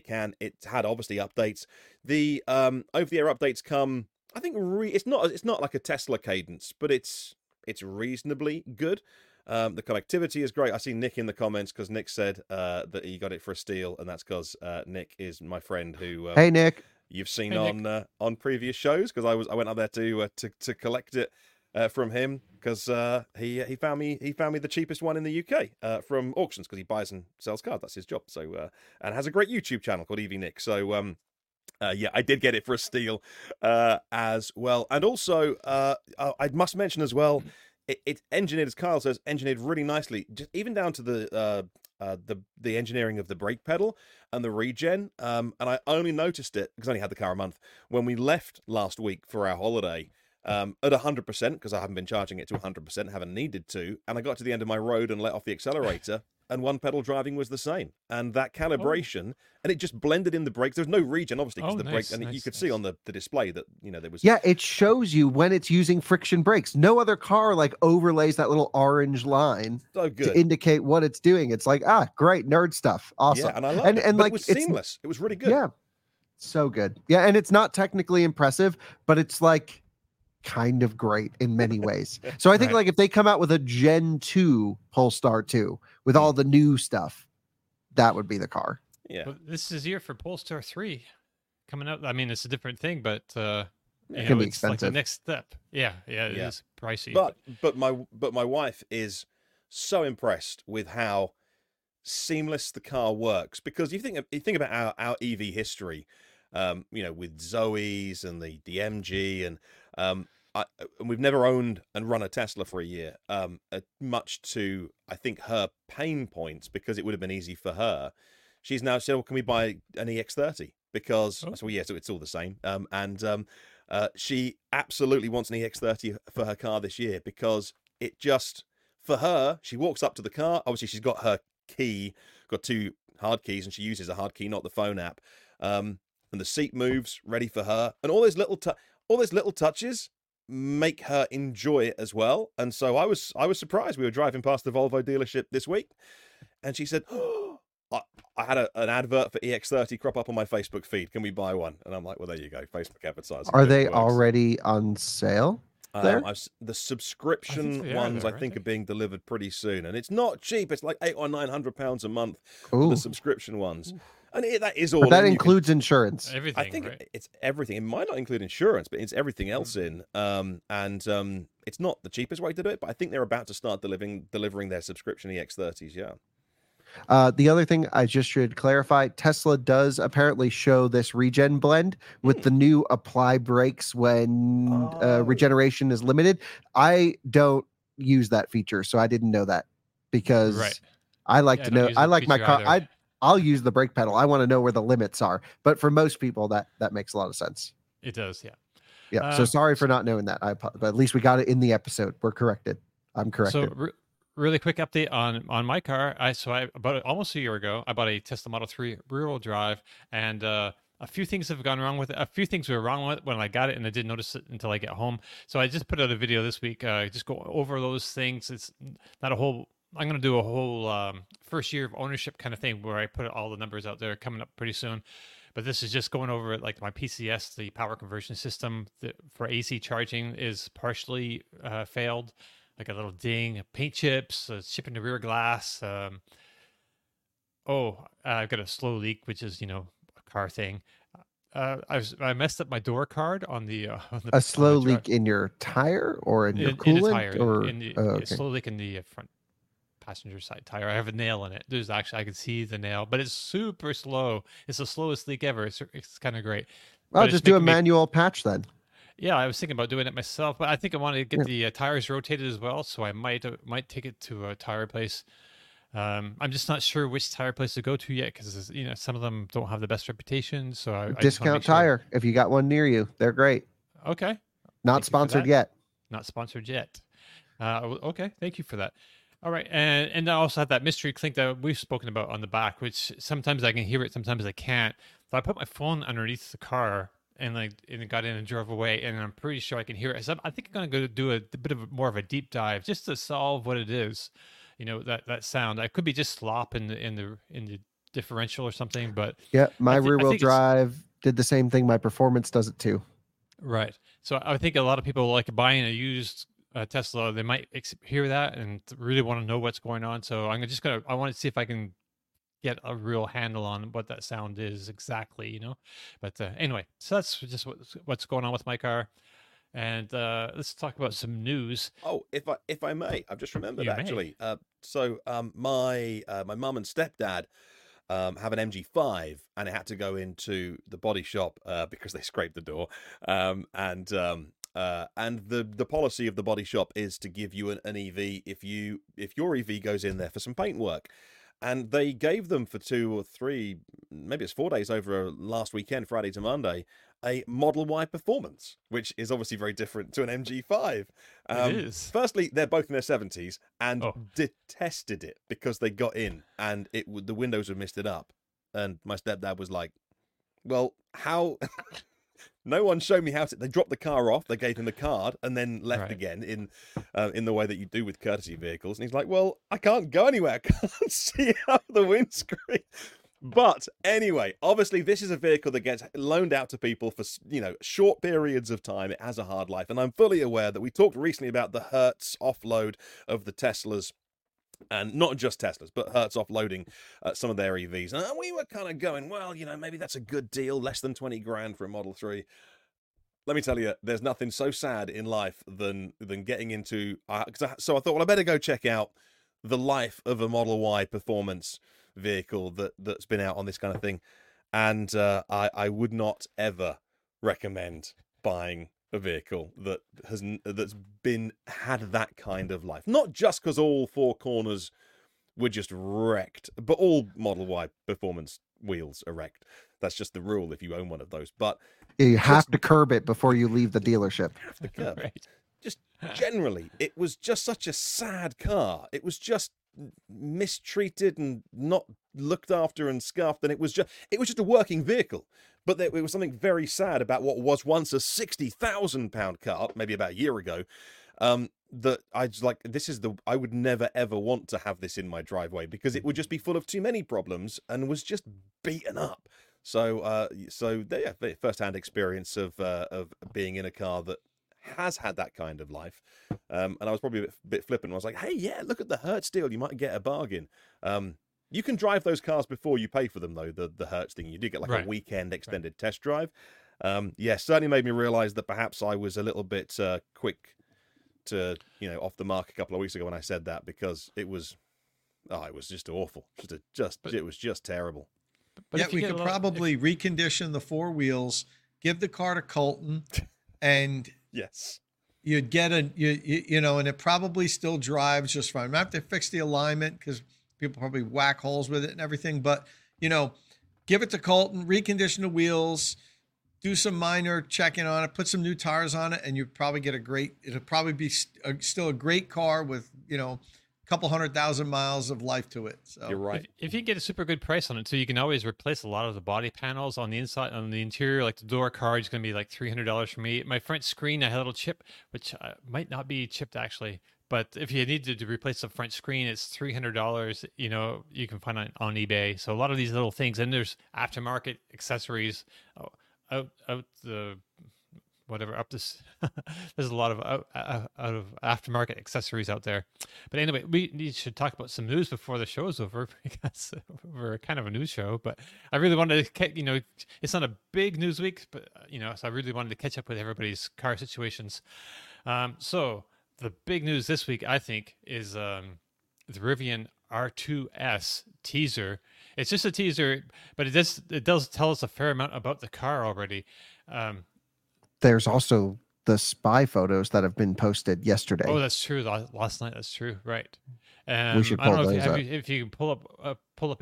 can. It's had, obviously, updates. The over-the-air updates come, I think, it's not like a Tesla cadence, but it's reasonably good. The connectivity is great. I see Nick in the comments, because Nick said that he got it for a steal, and that's because Nick is my friend who... hey, Nick. You've seen on previous shows, because I went up there to collect it from him, because he found me the cheapest one in the UK from auctions, because he buys and sells cars. That's his job. So and has a great YouTube channel called EV Nick. So I did get it for a steal as well. And also I must mention as well, it's engineered, as Kyle says, engineered really nicely, just even down to the engineering of the brake pedal and the regen, and I only noticed it because I only had the car a month when we left last week for our holiday at 100%, because I haven't been charging it to 100%, haven't needed to, and I got to the end of my road and let off the accelerator, and one pedal driving was the same, and that calibration and it just blended in the brakes. There's no regen, obviously, because the brake, and you could see on the display that there was. Yeah, it shows you when it's using friction brakes. No other car overlays that little orange line to indicate what it's doing. It's like, great nerd stuff, awesome. Yeah, and I love it. And it was seamless. It was really good. Yeah, so good. Yeah, and it's not technically impressive, but it's kind of great in many ways. So I think if they come out with a Gen 2 Polestar 2 with all the new stuff, that would be the car. Yeah. Well, this is year for Polestar 3 coming out. I mean, it's a different thing, but it can be expensive. It's like the next step. Yeah, yeah, it is pricey. But my wife is so impressed with how seamless the car works, because you think about our EV history, with Zoe's and the MG, and we've never owned and run a Tesla for a year, much to, I think, her pain points, because it would have been easy for her. She's now said, well, can we buy an EX30? because so it's all the same. She absolutely wants an EX30 for her car this year because it just, for her, she walks up to the car. Obviously, she's got her key, got two hard keys, and she uses a hard key, not the phone app. And the seat moves ready for her, and all those little touches make her enjoy it as well. And so I was surprised. We were driving past the Volvo dealership this week, and she said, I had an advert for EX30 crop up on my Facebook feed. Can we buy one? And I'm like, well, there you go. Facebook advertising. Are they already on sale? The subscription ones, I think, are being delivered pretty soon. And it's not cheap. It's like £800 or £900 a month for the subscription ones. Ooh. And that is all. But that includes insurance. Everything, I think, right? It's everything. It might not include insurance, but it's everything else in. It's not the cheapest way to do it, but I think they're about to start delivering their subscription EX30s, yeah. The other thing I just should clarify, Tesla does apparently show this regen blend with the new apply brakes when regeneration is limited. I don't use that feature, so I didn't know that because I like to know. I like my car. Either. I'll use the brake pedal. I want to know where the limits are. But for most people, that makes a lot of sense. It does, yeah. Yeah, so sorry for not knowing that. But at least we got it in the episode. We're corrected. I'm corrected. So, really quick update on my car. I bought almost a year ago. I bought a Tesla Model 3 rear-wheel drive, and a few things have gone wrong with it. A few things were wrong with it when I got it, and I didn't notice it until I get home. So I just put out a video this week. Just go over those things. It's not a whole. I'm going to do a whole first year of ownership kind of thing where I put all the numbers out there coming up pretty soon. But this is just going over it, like my PCS, the power conversion system for AC charging is partially failed. Like a little ding, paint chips, chipping the rear glass. I've got a slow leak, which is, a car thing. I messed up my door card on the slow leak in your tire or in your coolant, in the tire, or slow leak in the front passenger side tire. I have a nail in it. There's actually I can see the nail, but it's super slow. It's the slowest leak ever. It's kind of great. Well, just do a manual patch then. Yeah, I was thinking about doing it myself, but I think I want to get the tires rotated as well, so I might take it to a tire place. I'm just not sure which tire place to go to yet because some of them don't have the best reputation. So I discount tire if you got one near you, they're great. Okay, not sponsored yet. Not sponsored yet. Okay, thank you for that. All right, and I also have that mystery clink that we've spoken about on the back, which sometimes I can hear it, sometimes I can't. So I put my phone underneath the car. And it got in and drove away, and I'm pretty sure I can hear it. So I think I'm going to go do a bit of more of a deep dive just to solve what it is, that sound. I could be just slop in the differential or something, but yeah, my rear-wheel drive did the same thing. My performance does it too. Right. So I think a lot of people like buying a used Tesla. They might hear that and really want to know what's going on. So I want to see if I can get a real handle on what that sound is exactly, but anyway, so that's just what's going on with my car. And let's talk about some news. If I may, I've just remembered actually. My mum and stepdad have an MG5, and it had to go into the body shop because they scraped the door. And the policy of the body shop is to give you an EV if your EV goes in there for some paint work. And they gave them for 2 or 3, maybe it's 4 days over last weekend, Friday to Monday, a Model Y Performance, which is obviously very different to an MG5. It is. Firstly, they're both in their 70s and detested it because they got in and the windows had misted up. And my stepdad was like, well, how... No one showed me how to. They dropped the car off. They gave him the card and then left again in the way that you do with courtesy vehicles. And he's like, "Well, I can't go anywhere. I can't see out the windscreen." But anyway, obviously, this is a vehicle that gets loaned out to people for short periods of time. It has a hard life, and I'm fully aware that we talked recently about the Hertz offload of the Teslas. And not just Teslas, but Hertz offloading some of their EVs. And we were kind of going, well, maybe that's a good deal, less than 20 grand for a Model 3. Let me tell you, there's nothing so sad in life than getting into... So I thought, well, I better go check out the life of a Model Y Performance vehicle that's been out on this kind of thing. And I would not ever recommend buying a vehicle that's had that kind of life. Not just because all four corners were just wrecked, but all Model Y Performance wheels erect. That's just the rule if you own one of those. But you have to curb it before you leave the dealership. You have to curb it. Just generally, it was just such a sad car. It was just mistreated and not looked after and scuffed, and it was just a working vehicle. But there was something very sad about what was once a £60,000 car, maybe about a year ago. That I just like, I would never ever want to have this in my driveway because it would just be full of too many problems and was just beaten up. So yeah, first-hand experience of being in a car that has had that kind of life. And I was probably a bit flippant. I was like, hey, yeah, look at the Hertz deal. You might get a bargain. You can drive those cars before you pay for them, though, the Hertz thing. You do get like a weekend extended test drive. Yeah, certainly made me realize that perhaps I was a little bit quick to, off the mark a couple of weeks ago when I said that, because it was just awful. It was just terrible. But yeah, we could probably recondition the four wheels, give the car to Colton, and... Yes. You'd get and it probably still drives just fine. I have to fix the alignment because people probably whack holes with it and everything. But, give it to Colton, recondition the wheels, do some minor checking on it, put some new tires on it, and you'd probably get it'll probably be still a great car with, a couple 100,000 miles of life to it. So you're right. If you get a super good price on it, so you can always replace a lot of the body panels on the inside, on the interior, like the door card is going to be like $300 for me. My front screen, I had a little chip, which might not be chipped actually, but if you needed to replace the front screen, it's $300, you can find it on eBay. So a lot of these little things, and there's aftermarket accessories there's a lot of out of aftermarket accessories out there. But anyway, we should talk about some news before the show is over, because we're kind of a news show, but I really wanted to, it's not a big news week, but so I really wanted to catch up with everybody's car situations. So the big news this week, I think, is the Rivian R2S teaser. It's just a teaser, but it does tell us a fair amount about the car already. There's also the spy photos that have been posted yesterday. Oh, that's true. Last night, that's true. Right. We should pull those up. If you can pull up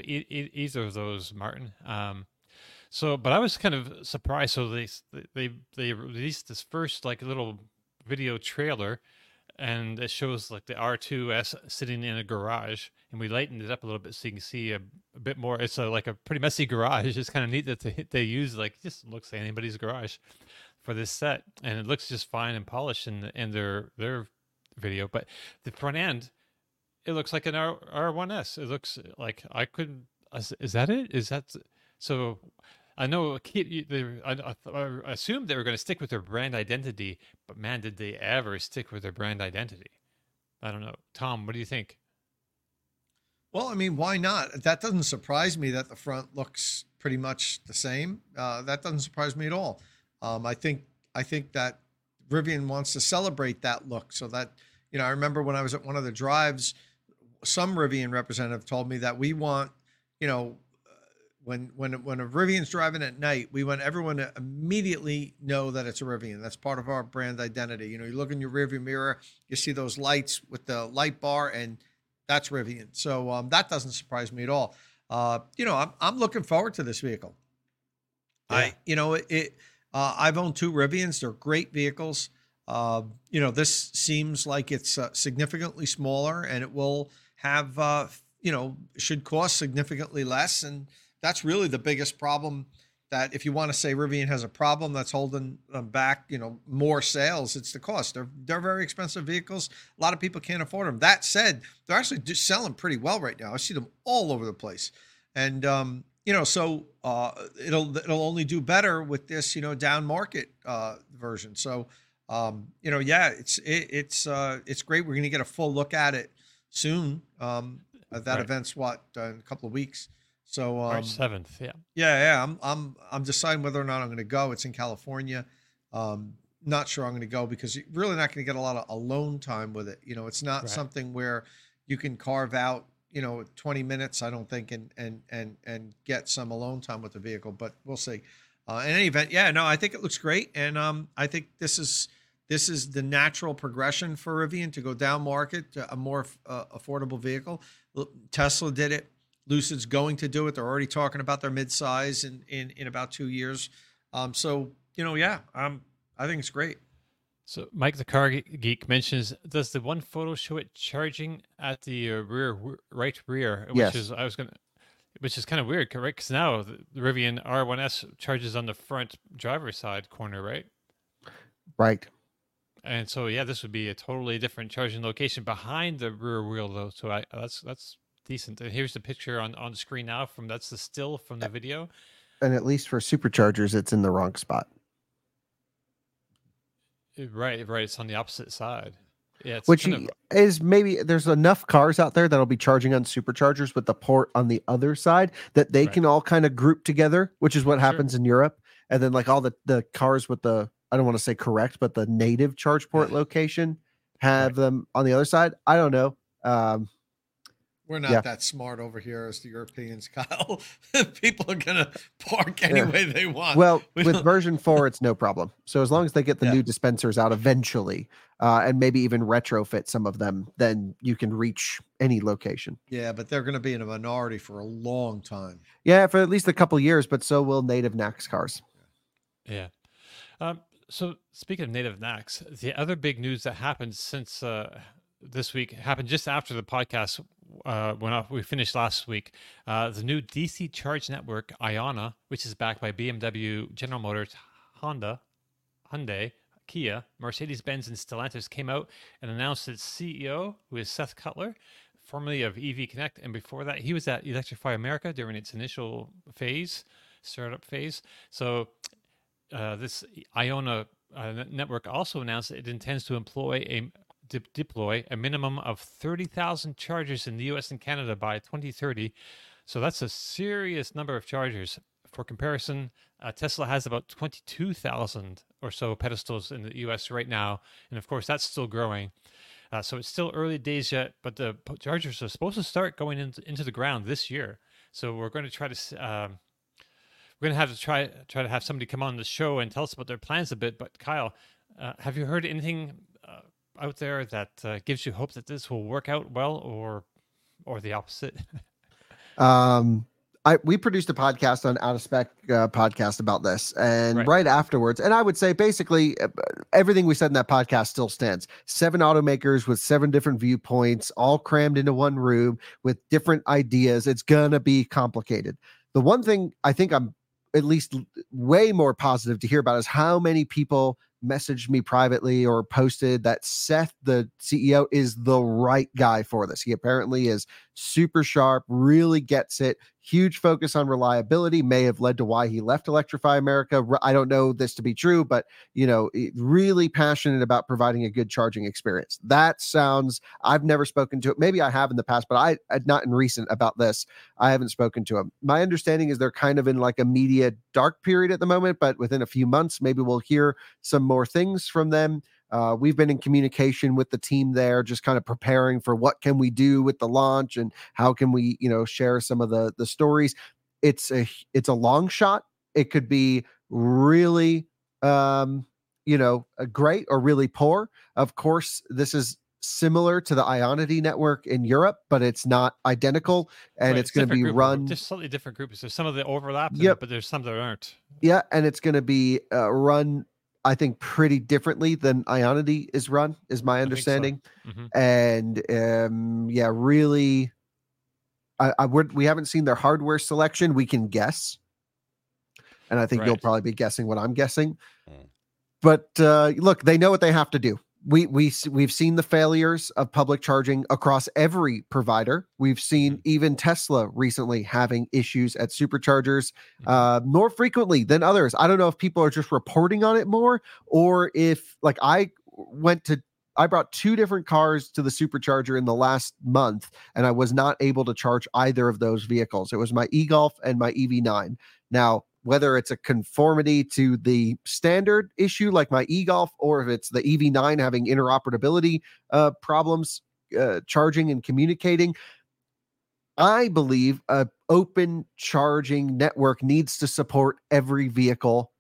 either of those, Martin. But I was kind of surprised. So they released this first like little video trailer, and it shows like the R2S sitting in a garage, and we lightened it up a little bit so you can see a bit more. It's like a pretty messy garage. It's kind of neat that they use just looks like anybody's garage for this set, and it looks just fine and polished in their video. But the front end, it looks like an R1S. It looks like is that it? Is that so? I know I assumed they were going to stick with their brand identity, but man, did they ever stick with their brand identity? I don't know. Tom, what do you think? Well, I mean, why not? That doesn't surprise me that the front looks pretty much the same. That doesn't surprise me at all. I think that Rivian wants to celebrate that look. So that, I remember when I was at one of the drives, some Rivian representative told me that we want, when a Rivian's driving at night, we want everyone to immediately know that it's a Rivian. That's part of our brand identity. You look in your rearview mirror, you see those lights with the light bar, and that's Rivian. So that doesn't surprise me at all. I'm looking forward to this vehicle. Yeah. I've owned two Rivians. They're great vehicles. This seems like it's significantly smaller, and it will have, should cost significantly less. And that's really the biggest problem, that if you want to say Rivian has a problem that's holding them back, more sales, it's the cost. They're very expensive vehicles. A lot of people can't afford them. That said, they're actually just selling pretty well right now. I see them all over the place. And, it'll only do better with this, down market, version. So, it's great. We're going to get a full look at it soon. Event's in a couple of weeks. So, March 7th. Yeah. Yeah. I'm deciding whether or not I'm going to go. It's in California. Not sure I'm going to go because you're really not going to get a lot of alone time with it. It's not something where you can carve out 20 minutes, I don't think, and get some alone time with the vehicle, but we'll see. In any event, I think it looks great. And I think this is the natural progression for Rivian to go down market to a more affordable vehicle. Tesla did it. Lucid's going to do it. They're already talking about their midsize in about 2 years. So, you know, yeah, I think it's great. So Mike, the car geek, mentions, does the one photo show it charging at the right rear? Which yes. Is, which is kind of weird, correct? Because now the Rivian R1S charges on the front driver's side corner, right? Right. And so, yeah, this would be a totally different charging location behind the rear wheel, though. So that's decent. And here's the picture on the screen now from that's the still from the video. And at least for superchargers, it's in the wrong spot. Right. It's on the opposite side. Yeah, it's which kind of... is maybe there's enough cars out there that'll be charging on superchargers with the port on the other side that they can all kind of group together, which is what happens in Europe. And then like all the cars with the, I don't want to say correct, but the native charge port location have them on the other side. I don't know. We're not that smart over here as the Europeans, Kyle. People are going to park any way they want. Well, with version 4, it's no problem. So as long as they get the new dispensers out eventually and maybe even retrofit some of them, then you can reach any location. Yeah, but they're going to be in a minority for a long time. Yeah, for at least a couple of years, but so will native NACS cars. Yeah. So speaking of native NACS, the other big news that happened since this week happened just after the podcast we finished last week. The new DC Charge Network, Ionna, which is backed by BMW, General Motors, Honda, Hyundai, Kia, Mercedes-Benz, and Stellantis, came out and announced its CEO, who is Seth Cutler, formerly of EV Connect, and before that, he was at Electrify America during its initial phase, startup phase. So this Ionna network also announced it intends to deploy a minimum of 30,000 chargers in the U.S. and Canada by 2030. So that's a serious number of chargers. For comparison, Tesla has about 22,000 or so pedestals in the U.S. right now. And of course, that's still growing. So it's still early days yet, but the chargers are supposed to start going into the ground this year. So we're going to try to have somebody come on the show and tell us about their plans a bit. But Kyle, have you heard anything out there that gives you hope that this will work out well or the opposite? We produced a podcast on Out of Spec podcast about this, and right afterwards, and I would say basically everything we said in that podcast still stands. 7 automakers with 7 different viewpoints, all crammed into one room with different ideas. It's gonna be complicated. The one thing I think I'm at least way more positive to hear about is how many people messaged me privately or posted that Seth, the CEO, is the right guy for this. He apparently is super sharp, really gets it. Huge focus on reliability may have led to why he left Electrify America. I don't know this to be true, but you know, really passionate about providing a good charging experience. That sounds, I've never spoken to it. Maybe I have in the past, but I not in recent about this. I haven't spoken to him. My understanding is they're kind of in like a media dark period at the moment, but within a few months, maybe we'll hear some more things from them. We've been in communication with the team there, just kind of preparing for what can we do with the launch and how can we, you know, share some of the stories. It's a long shot. It could be really, great or really poor. Of course, this is similar to the Ionity network in Europe, but it's not identical, and it's going to be run just slightly different groups. There's some of the overlap, but there's some that aren't. Yeah, and it's going to be run, I think, pretty differently than Ionity is run, is my understanding. So. Mm-hmm. And really, we haven't seen their hardware selection. We can guess, and I think you'll probably be guessing what I'm guessing. Mm. But look, they know what they have to do. We've seen the failures of public charging across every provider. We've seen even Tesla recently having issues at superchargers more frequently than others. I don't know if people are just reporting on it more, or if like I brought 2 different cars to the supercharger in the last month, and I was not able to charge either of those vehicles. It was my e-Golf and my EV9. Now, whether it's a conformity to the standard issue like my e-Golf, or if it's the EV9 having interoperability problems, charging and communicating, I believe a open charging network needs to support every vehicle,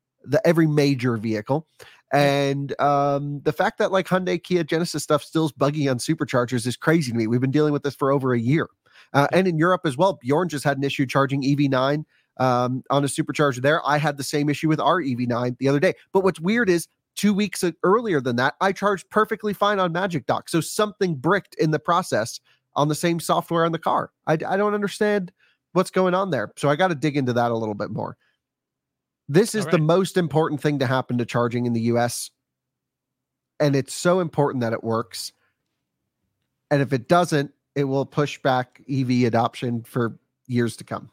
every major vehicle. And the fact that like Hyundai, Kia, Genesis stuff still is buggy on superchargers is crazy to me. We've been dealing with this for over a year. And in Europe as well, Bjorn just had an issue charging EV9 on a supercharger there. I had the same issue with our EV9 the other day. But what's weird is 2 weeks earlier than that, I charged perfectly fine on Magic Dock. So something bricked in the process on the same software on the car. I don't understand what's going on there. So I got to dig into that a little bit more. This is the most important thing to happen to charging in the US. And it's so important that it works. And if it doesn't, it will push back EV adoption for years to come.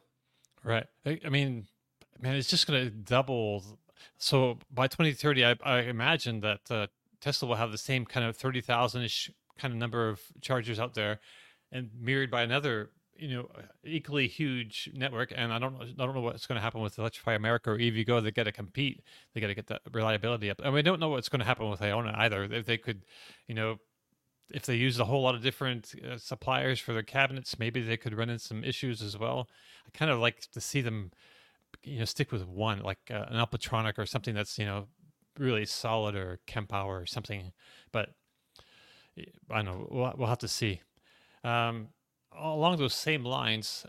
Right. I mean, man, it's just going to double. So by 2030, I imagine that Tesla will have the same kind of 30,000-ish kind of number of chargers out there, and mirrored by another, you know, equally huge network. And I don't know what's going to happen with Electrify America or EVgo. They got to compete. They got to get that reliability up. And we don't know what's going to happen with Iona either. If they could, you know, if they used a whole lot of different suppliers for their cabinets, maybe they could run into some issues as well. I kind of like to see them, you know, stick with one, like an Alpatronic or something that's, you know, really solid, or Kempower or something. But I don't know, we'll have to see. Along those same lines,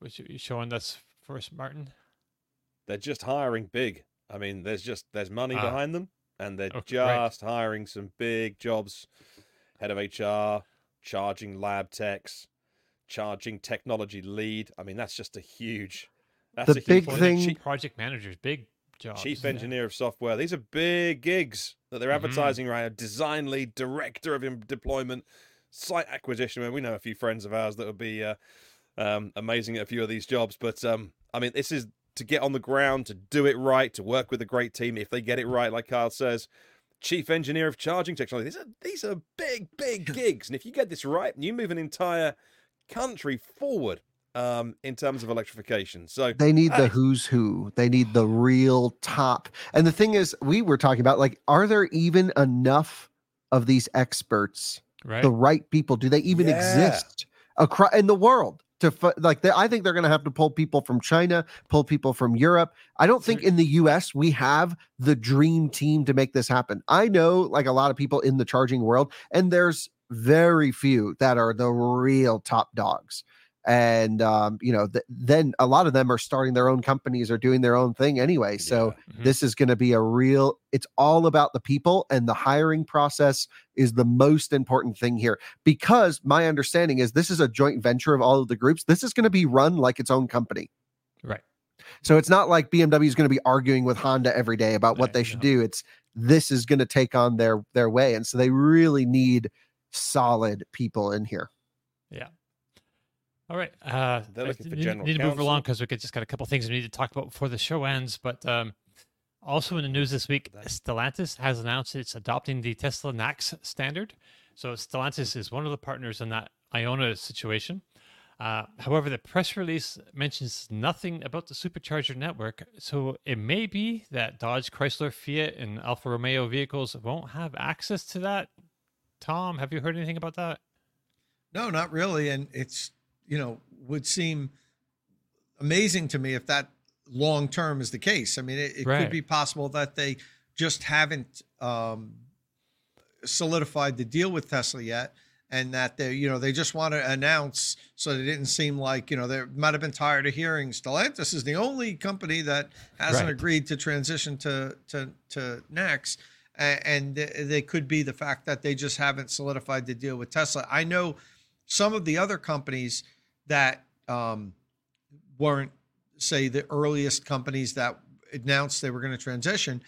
which you showing us first, Martin? They're just hiring big. I mean, there's money behind them, and they're just hiring some big jobs. Head of HR, charging lab techs, charging technology lead. I mean, that's just a huge... That's the big thing. Chief project managers, big jobs. Chief engineer of software. These are big gigs that they're advertising right now. Design lead, director of deployment, site acquisition. I mean, we know a few friends of ours that would be amazing at a few of these jobs. But, I mean, this is to get on the ground, to do it right, to work with a great team. If they get it right, like Kyle says... Chief engineer of charging technology. These are big, big gigs. And if you get this right, you move an entire country forward in terms of electrification. So they need the who's who. They need the real top. And the thing is, we were talking about, like, are there even enough of these experts, the right people? Do they even exist across in the world? I think they're going to have to pull people from China, pull people from Europe. I don't think in the US we have the dream team to make this happen. I know, like, a lot of people in the charging world, and there's very few that are the real top dogs. And, you know, then a lot of them are starting their own companies or doing their own thing anyway. So this is going to be it's all about the people, and the hiring process is the most important thing here, because my understanding is this is a joint venture of all of the groups. This is going to be run like its own company. Right. So it's not like BMW is going to be arguing with Honda every day about what they should do. This is going to take on their way. And so they really need solid people in here. Yeah. All right. They're looking for general need to move along, because we just got a couple things we need to talk about before the show ends. But also in the news this week, Stellantis has announced it's adopting the Tesla NACS standard. So Stellantis is one of the partners in that Iona situation. However, the press release mentions nothing about the supercharger network. So it may be that Dodge, Chrysler, Fiat, and Alfa Romeo vehicles won't have access to that. Tom, have you heard anything about that? No, not really. And it's, you know, would seem amazing to me if that long term is the case. I mean, it could be possible that they just haven't solidified the deal with Tesla yet, and that they, you know, they just want to announce, so they didn't seem like, you know, they might have been tired of hearing Stellantis is the only company that hasn't agreed to transition to NACS, and they could be the fact that they just haven't solidified the deal with Tesla. I know some of the other companies that weren't, say, the earliest companies that announced they were going to transition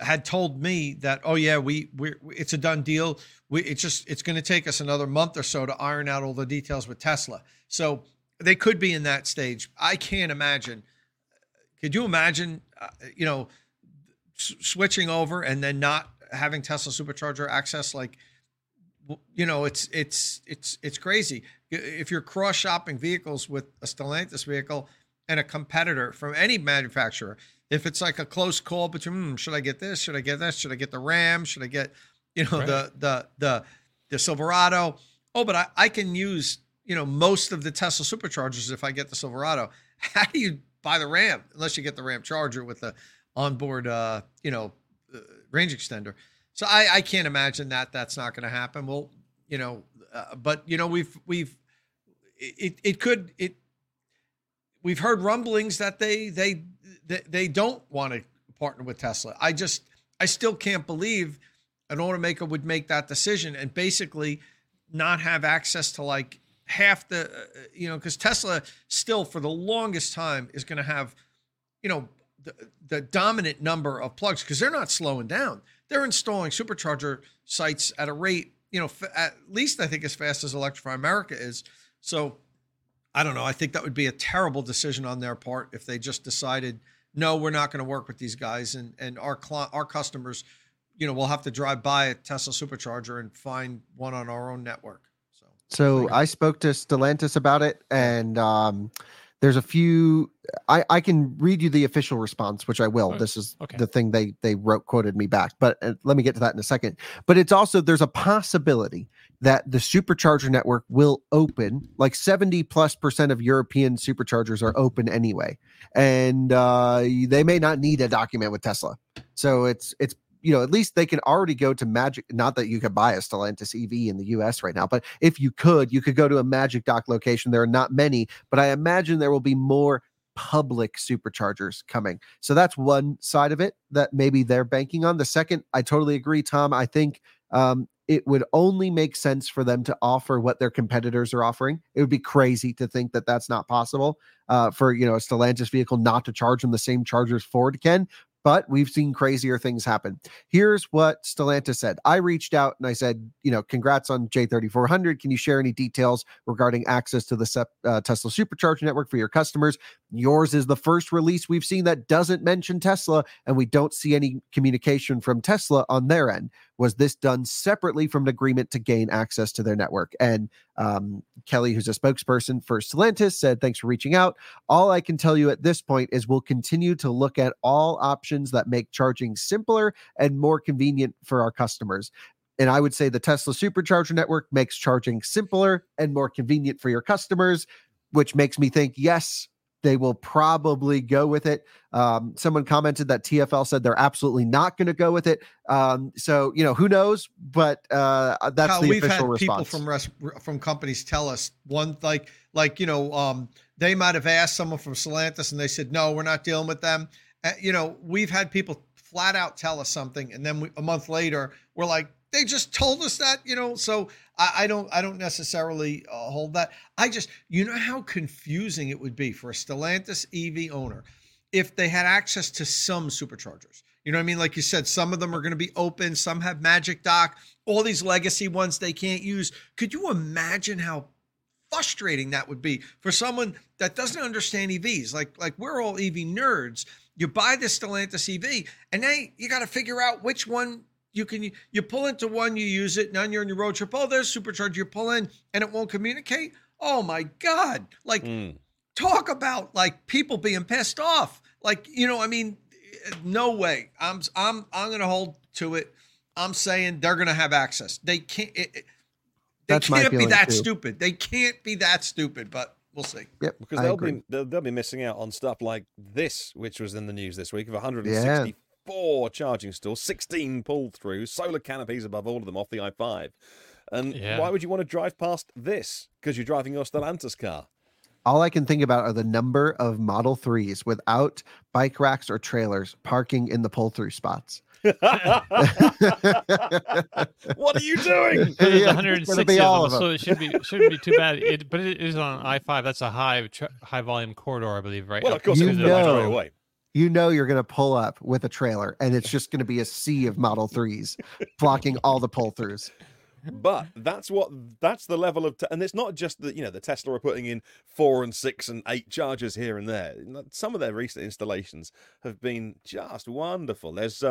had told me that, oh yeah, it's a done deal. It's going to take us another month or so to iron out all the details with Tesla. So they could be in that stage. I can't imagine. Could you imagine, you know, switching over and then not having Tesla supercharger access? Like, you know, it's crazy. If you're cross shopping vehicles with a Stellantis vehicle and a competitor from any manufacturer, if it's like a close call between, should I get this? Should I get that? Should I get the Ram? Should I get, you know, the Silverado? Oh, but I can use, you know, most of the Tesla superchargers if I get the Silverado. How do you buy the Ram unless you get the Ram charger with the onboard, range extender? So I can't imagine that's not going to happen. Well, you know, but you know, we've heard rumblings that they don't want to partner with Tesla. I still can't believe an automaker would make that decision and basically not have access to like half the, you know, because Tesla still for the longest time is going to have, you know, the dominant number of plugs because they're not slowing down. They're installing supercharger sites at a rate, you know, at least I think as fast as Electrify America is. So I don't know. I think that would be a terrible decision on their part if they just decided, no, we're not going to work with these guys. And our customers, you know, we'll have to drive by a Tesla supercharger and find one on our own network. So I spoke to Stellantis about it, and there's a few. I can read you the official response, which I will. This is okay. The thing they wrote, quoted me back, but let me get to that in a second. But it's also, there's a possibility that the supercharger network will open. Like 70+% of European superchargers are open anyway, and they may not need a document with Tesla. So it's. You know, at least they can already go to Magic. Not that you could buy a Stellantis EV in the US right now, but if you could go to a Magic Dock location. There are not many, but I imagine there will be more public superchargers coming. So that's one side of it that maybe they're banking on. The second, I totally agree, Tom. I think it would only make sense for them to offer what their competitors are offering. It would be crazy to think that that's not possible for, you know, a Stellantis vehicle not to charge on the same chargers Ford can. But we've seen crazier things happen. Here's what Stellantis said. I reached out and I said, you know, congrats on J3400. Can you share any details regarding access to the Tesla Supercharger network for your customers? Yours is the first release we've seen that doesn't mention Tesla, and we don't see any communication from Tesla on their end. Was this done separately from an agreement to gain access to their network? And Kelly, who's a spokesperson for Stellantis, said, thanks for reaching out. All I can tell you at this point is we'll continue to look at all options that make charging simpler and more convenient for our customers. And I would say the Tesla Supercharger Network makes charging simpler and more convenient for your customers, which makes me think, yes, they will probably go with it. Someone commented that TFL said they're absolutely not going to go with it. So, you know, who knows? But that's Kyle, the official response. We've had people from companies tell us one, like you know, they might have asked someone from Stellantis and they said, no, we're not dealing with them. You know, we've had people flat out tell us something. And then a month later, we're like, they just told us that, you know, so I don't necessarily hold that. I just, you know how confusing it would be for a Stellantis EV owner if they had access to some superchargers. You know what I mean? Like you said, some of them are going to be open. Some have Magic Dock, all these legacy ones they can't use. Could you imagine how frustrating that would be for someone that doesn't understand EVs? Like we're all EV nerds. You buy this Stellantis EV and now you got to figure out which one. You pull into one, you use it, and then you're on your road trip. Oh, there's supercharger. You pull in, and it won't communicate. Oh my God! Like, Talk about like people being pissed off. Like, you know, I mean, no way. I'm gonna hold to it. I'm saying they're gonna have access. They can't. They can't be that stupid. They can't be that stupid. But we'll see. Yep, because they'll be missing out on stuff like this, which was in the news this week of 160. Yeah. 4 charging stalls, 16 pull-through, solar canopies above all of them off the I-5. And Why would you want to drive past this? Because you're driving your Stellantis car. All I can think about are the number of Model 3s without bike racks or trailers parking in the pull-through spots. What are you doing? There's 160 of them, so it shouldn't be too bad. But it is on I-5. That's a high volume corridor, I believe, right? Well, of course, it's right away. You know you're going to pull up with a trailer, and it's just going to be a sea of Model 3s blocking all the pull-throughs. But that's the level of... and it's not just that, you know, the Tesla are putting in 4 and 6 and 8 chargers here and there. Some of their recent installations have been just wonderful. There's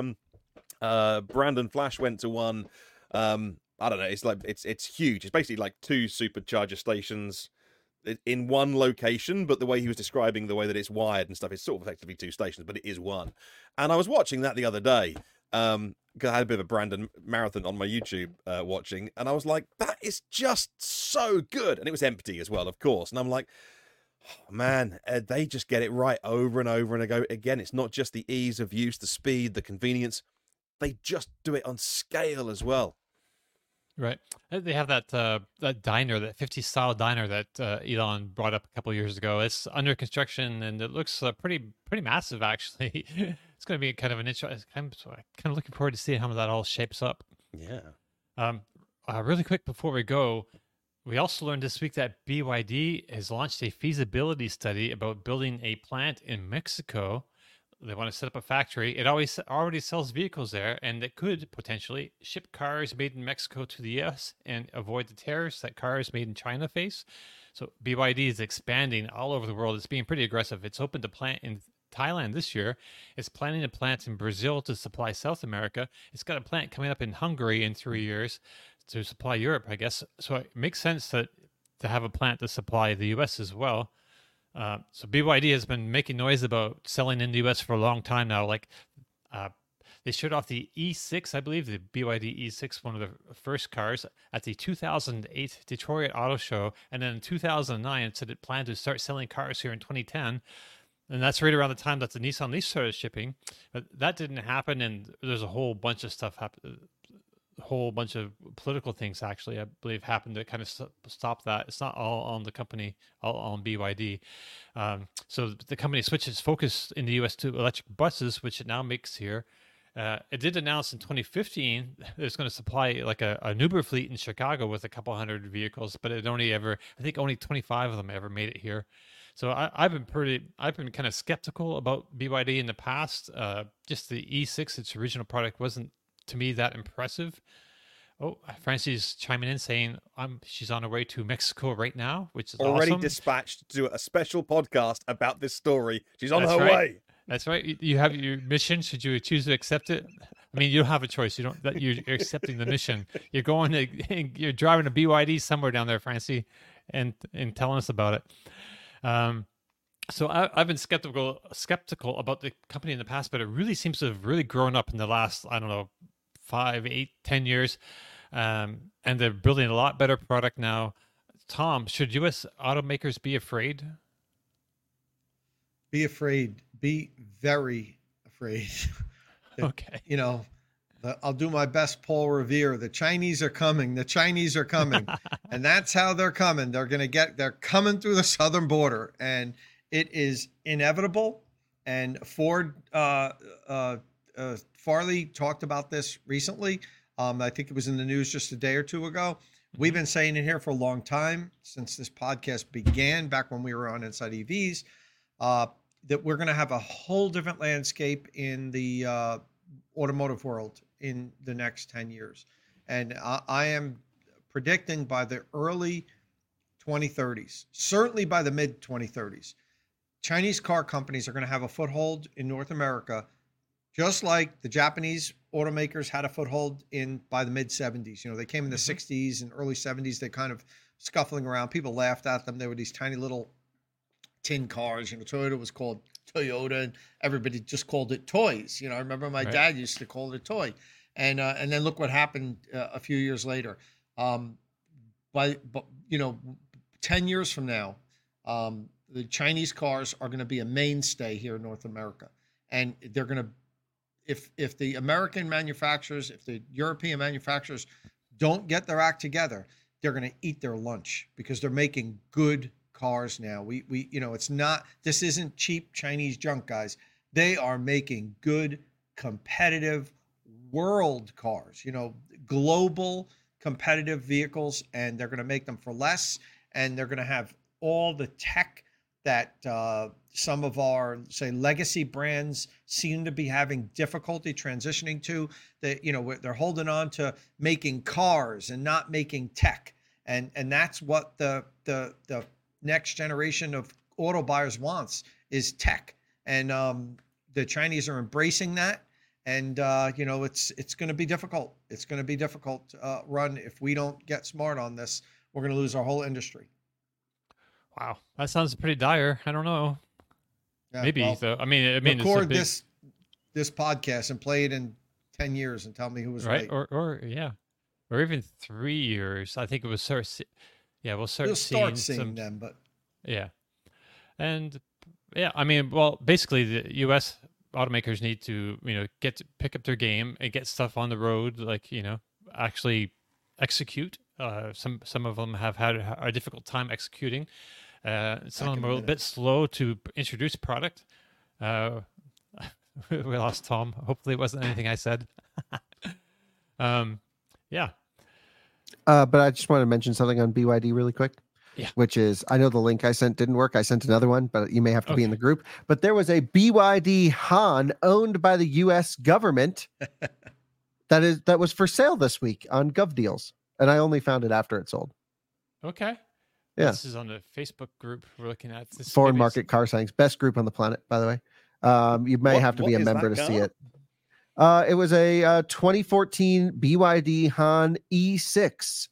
Brandon Flash went to one. I don't know. It's like it's huge. It's basically like 2 supercharger stations in one location, but the way he was describing the way that it's wired and stuff, it's sort of effectively 2 stations, but it is one. And I was watching that the other day because I had a bit of a Brandon marathon on my YouTube watching, and I was like, that is just so good. And it was empty as well, of course. And I'm like, oh, man, they just get it right over and over and again. It's not just the ease of use, the speed, the convenience. They just do it on scale as well. Right. They have that that diner, that 50 style diner that Elon brought up a couple of years ago. It's under construction and it looks pretty massive, actually. It's going to be kind of an interesting. I'm kind of looking forward to seeing how that all shapes up. Yeah. Really quick before we go, we also learned this week that BYD has launched a feasibility study about building a plant in Mexico. They want to set up a factory. It already sells vehicles there, and it could potentially ship cars made in Mexico to the U.S. and avoid the tariffs that cars made in China face. So BYD is expanding all over the world. It's being pretty aggressive. It's opened a plant in Thailand this year. It's planning a plant in Brazil to supply South America. It's got a plant coming up in Hungary in 3 years to supply Europe, I guess. So it makes sense that to have a plant to supply the U.S. as well. So BYD has been making noise about selling in the U.S. for a long time now. Like they showed off the E6, I believe, the BYD E6, one of the first cars at the 2008 Detroit Auto Show. And then in 2009, it said it planned to start selling cars here in 2010. And that's right around the time that the Nissan Leaf started shipping. But that didn't happen. And there's a whole bunch of stuff happened. Whole bunch of political things, actually, I believe, happened to kind of stop that. It's not all on the company, all on BYD. So the company switched its focus in the U.S. to electric buses, which it now makes here. It did announce in 2015 that it's going to supply like an Uber fleet in Chicago with a couple hundred vehicles, but it only 25 of them ever made it here. So I've been kind of skeptical about BYD in the past. Just the E6, its original product, wasn't to me that impressive. Oh, Francie's chiming in saying she's on her way to Mexico right now, which is already awesome. Dispatched to do a special podcast about this story. She's on her way. That's right. You have your mission. Should you choose to accept it? I mean, you don't have a choice. You're accepting the mission. You're going to. You're driving a BYD somewhere down there, Francie, and telling us about it. So I've been skeptical about the company in the past, but it really seems to have really grown up in the last, I don't know, 5, 8, 10 years. And they're building a lot better product now. Tom, should U.S. automakers be afraid? Be afraid. Be very afraid. That, okay. You know, I'll do my best, Paul Revere. The Chinese are coming. The Chinese are coming. And that's how they're coming. They're coming through the southern border. And it is inevitable. And Ford, Farley talked about this recently. I think it was in the news just a day or two ago. We've been saying it here for a long time, since this podcast began back when we were on Inside EVs, that we're going to have a whole different landscape in the automotive world in the next 10 years. And I am predicting by the early 2030s, certainly by the mid 2030s, Chinese car companies are going to have a foothold in North America, just like the Japanese automakers had a foothold in by the mid 70s. You know, they came in the 60s and early 70s, they kind of scuffling around. People laughed at them. They were these tiny little tin cars. You know, Toyota was called Toyota and everybody just called it toys. You know, I remember my dad used to call it a toy. And then look what happened a few years later. But you know, 10 years from now, the Chinese cars are going to be a mainstay here in North America. And they're going to, if the American manufacturers, if the European manufacturers don't get their act together, they're going to eat their lunch, because they're making good cars now. We you know, this isn't cheap Chinese junk, guys. They are making good, competitive world cars, you know, global competitive vehicles, and they're going to make them for less, and they're going to have all the tech that some of our, say, legacy brands seem to be having difficulty transitioning to. That, you know, they're holding on to making cars and not making tech, and that's what the next generation of auto buyers wants, is tech. And the Chinese are embracing that. And you know, it's going to be difficult. It's going to be difficult run if we don't get smart on this. We're going to lose our whole industry. Wow, that sounds pretty dire. I don't know. Yeah, maybe though. Well, I mean, record it's this podcast and play it in 10 years and tell me who was right. Or even 3 years. I think it was we'll start seeing them, but basically the U.S. automakers need to pick up their game and get stuff on the road, like, you know, actually execute. Some of them have had a difficult time executing. Some of them are a little bit slow to introduce product. We lost Tom. Hopefully it wasn't anything I said. But I just want to mention something on BYD really quick. Yeah. Which is, I know the link I sent didn't work. I sent another one, but you may have to be in the group. But there was a BYD Han owned by the U.S. government that was for sale this week on GovDeals, and I only found it after it sold. Okay. Yeah. This is on the Facebook group we're looking at. This Foreign Market Car Signings, best group on the planet, by the way. You may have to be a member to see it. It was a 2014 BYD Han E6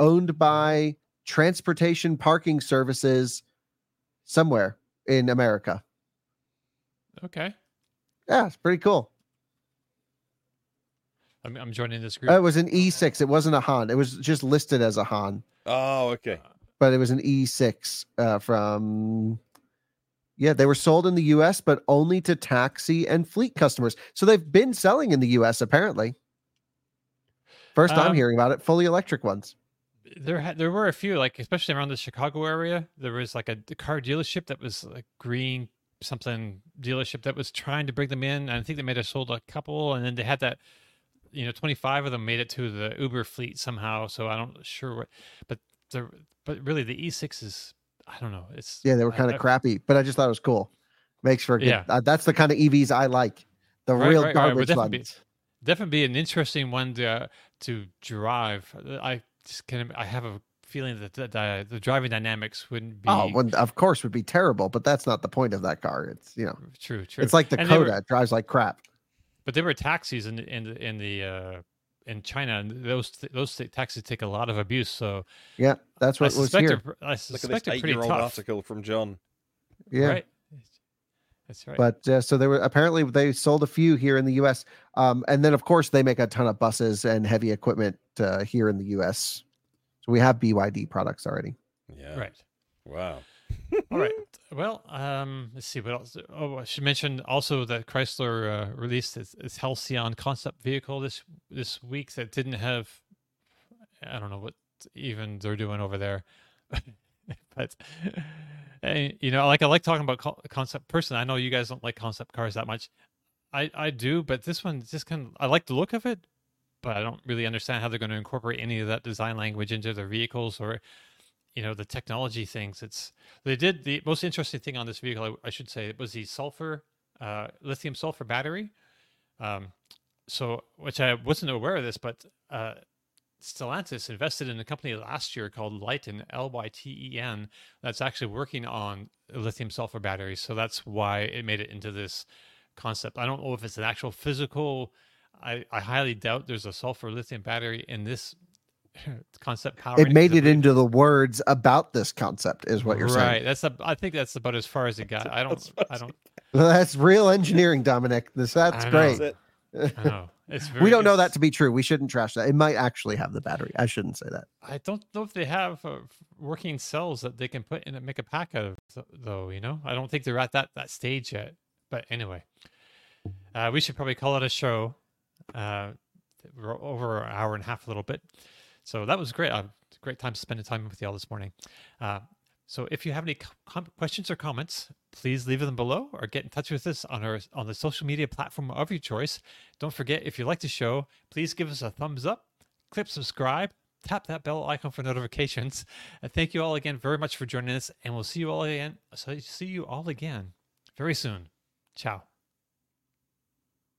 owned by Transportation Parking Services somewhere in America. Okay. Yeah, it's pretty cool. I'm joining this group. It was an E6. It wasn't a Han. It was just listed as a Han. Oh, okay. But it was an E6 they were sold in the U.S., but only to taxi and fleet customers. So they've been selling in the U.S., apparently. First time hearing about it, fully electric ones. There were a few, like especially around the Chicago area. There was like a car dealership that was like green something dealership that was trying to bring them in. And I think they might have sold a couple, and then they had that, 25 of them made it to the Uber fleet somehow. So I'm not sure what, but really the E6 is, I don't know. It's they were kind of crappy, but I just thought it was cool. Makes for a good. Yeah. That's the kind of EVs I like. The real garbage ones. Definitely be an interesting one to drive. I have a feeling that the driving dynamics wouldn't be. Oh, well, of course, would be terrible. But that's not the point of that car. It's true. It's like the Coda, it drives like crap. But there were taxis in China, and those taxis take a lot of abuse. So yeah, that's what was here. I suspect a pretty tough article from John. Yeah, right. That's right. But so there were apparently they sold a few here in the U.S. And then of course they make a ton of buses and heavy equipment here in the U.S. So we have BYD products already. Yeah. Right. Wow. All right. Well, let's see what else. Oh, I should mention also that Chrysler released its Halcyon concept vehicle this week that didn't have, I don't know what even they're doing over there, but I like talking about concept person. I know you guys don't like concept cars that much. I do, but this one just I like the look of it, but I don't really understand how they're going to incorporate any of that design language into their vehicles or. The technology things. They did the most interesting thing on this vehicle, I should say, it was the lithium sulfur battery. So, which I wasn't aware of this, but Stellantis invested in a company last year called Lyten, Lyten, that's actually working on lithium sulfur batteries. So that's why it made it into this concept. I don't know if it's an actual physical. I highly doubt there's a sulfur lithium battery in this concept car. It made it into the words about this concept is what you're saying. Right. I think that's about as far as it got. I don't. Well, that's real engineering, Dominic. That's great. I know. We don't know that to be true. We shouldn't trash that. It might actually have the battery. I shouldn't say that. I don't know if they have working cells that they can put in and make a pack out of, though. I don't think they're at that stage yet. But anyway, we should probably call it a show. We're over an hour and a half a little bit. So that was great. Great time spending time with you all this morning. So if you have any questions or comments, please leave them below or get in touch with us on the social media platform of your choice. Don't forget, if you like the show, please give us a thumbs up, click subscribe, tap that bell icon for notifications. And thank you all again very much for joining us, and we'll see you all again very soon. Ciao.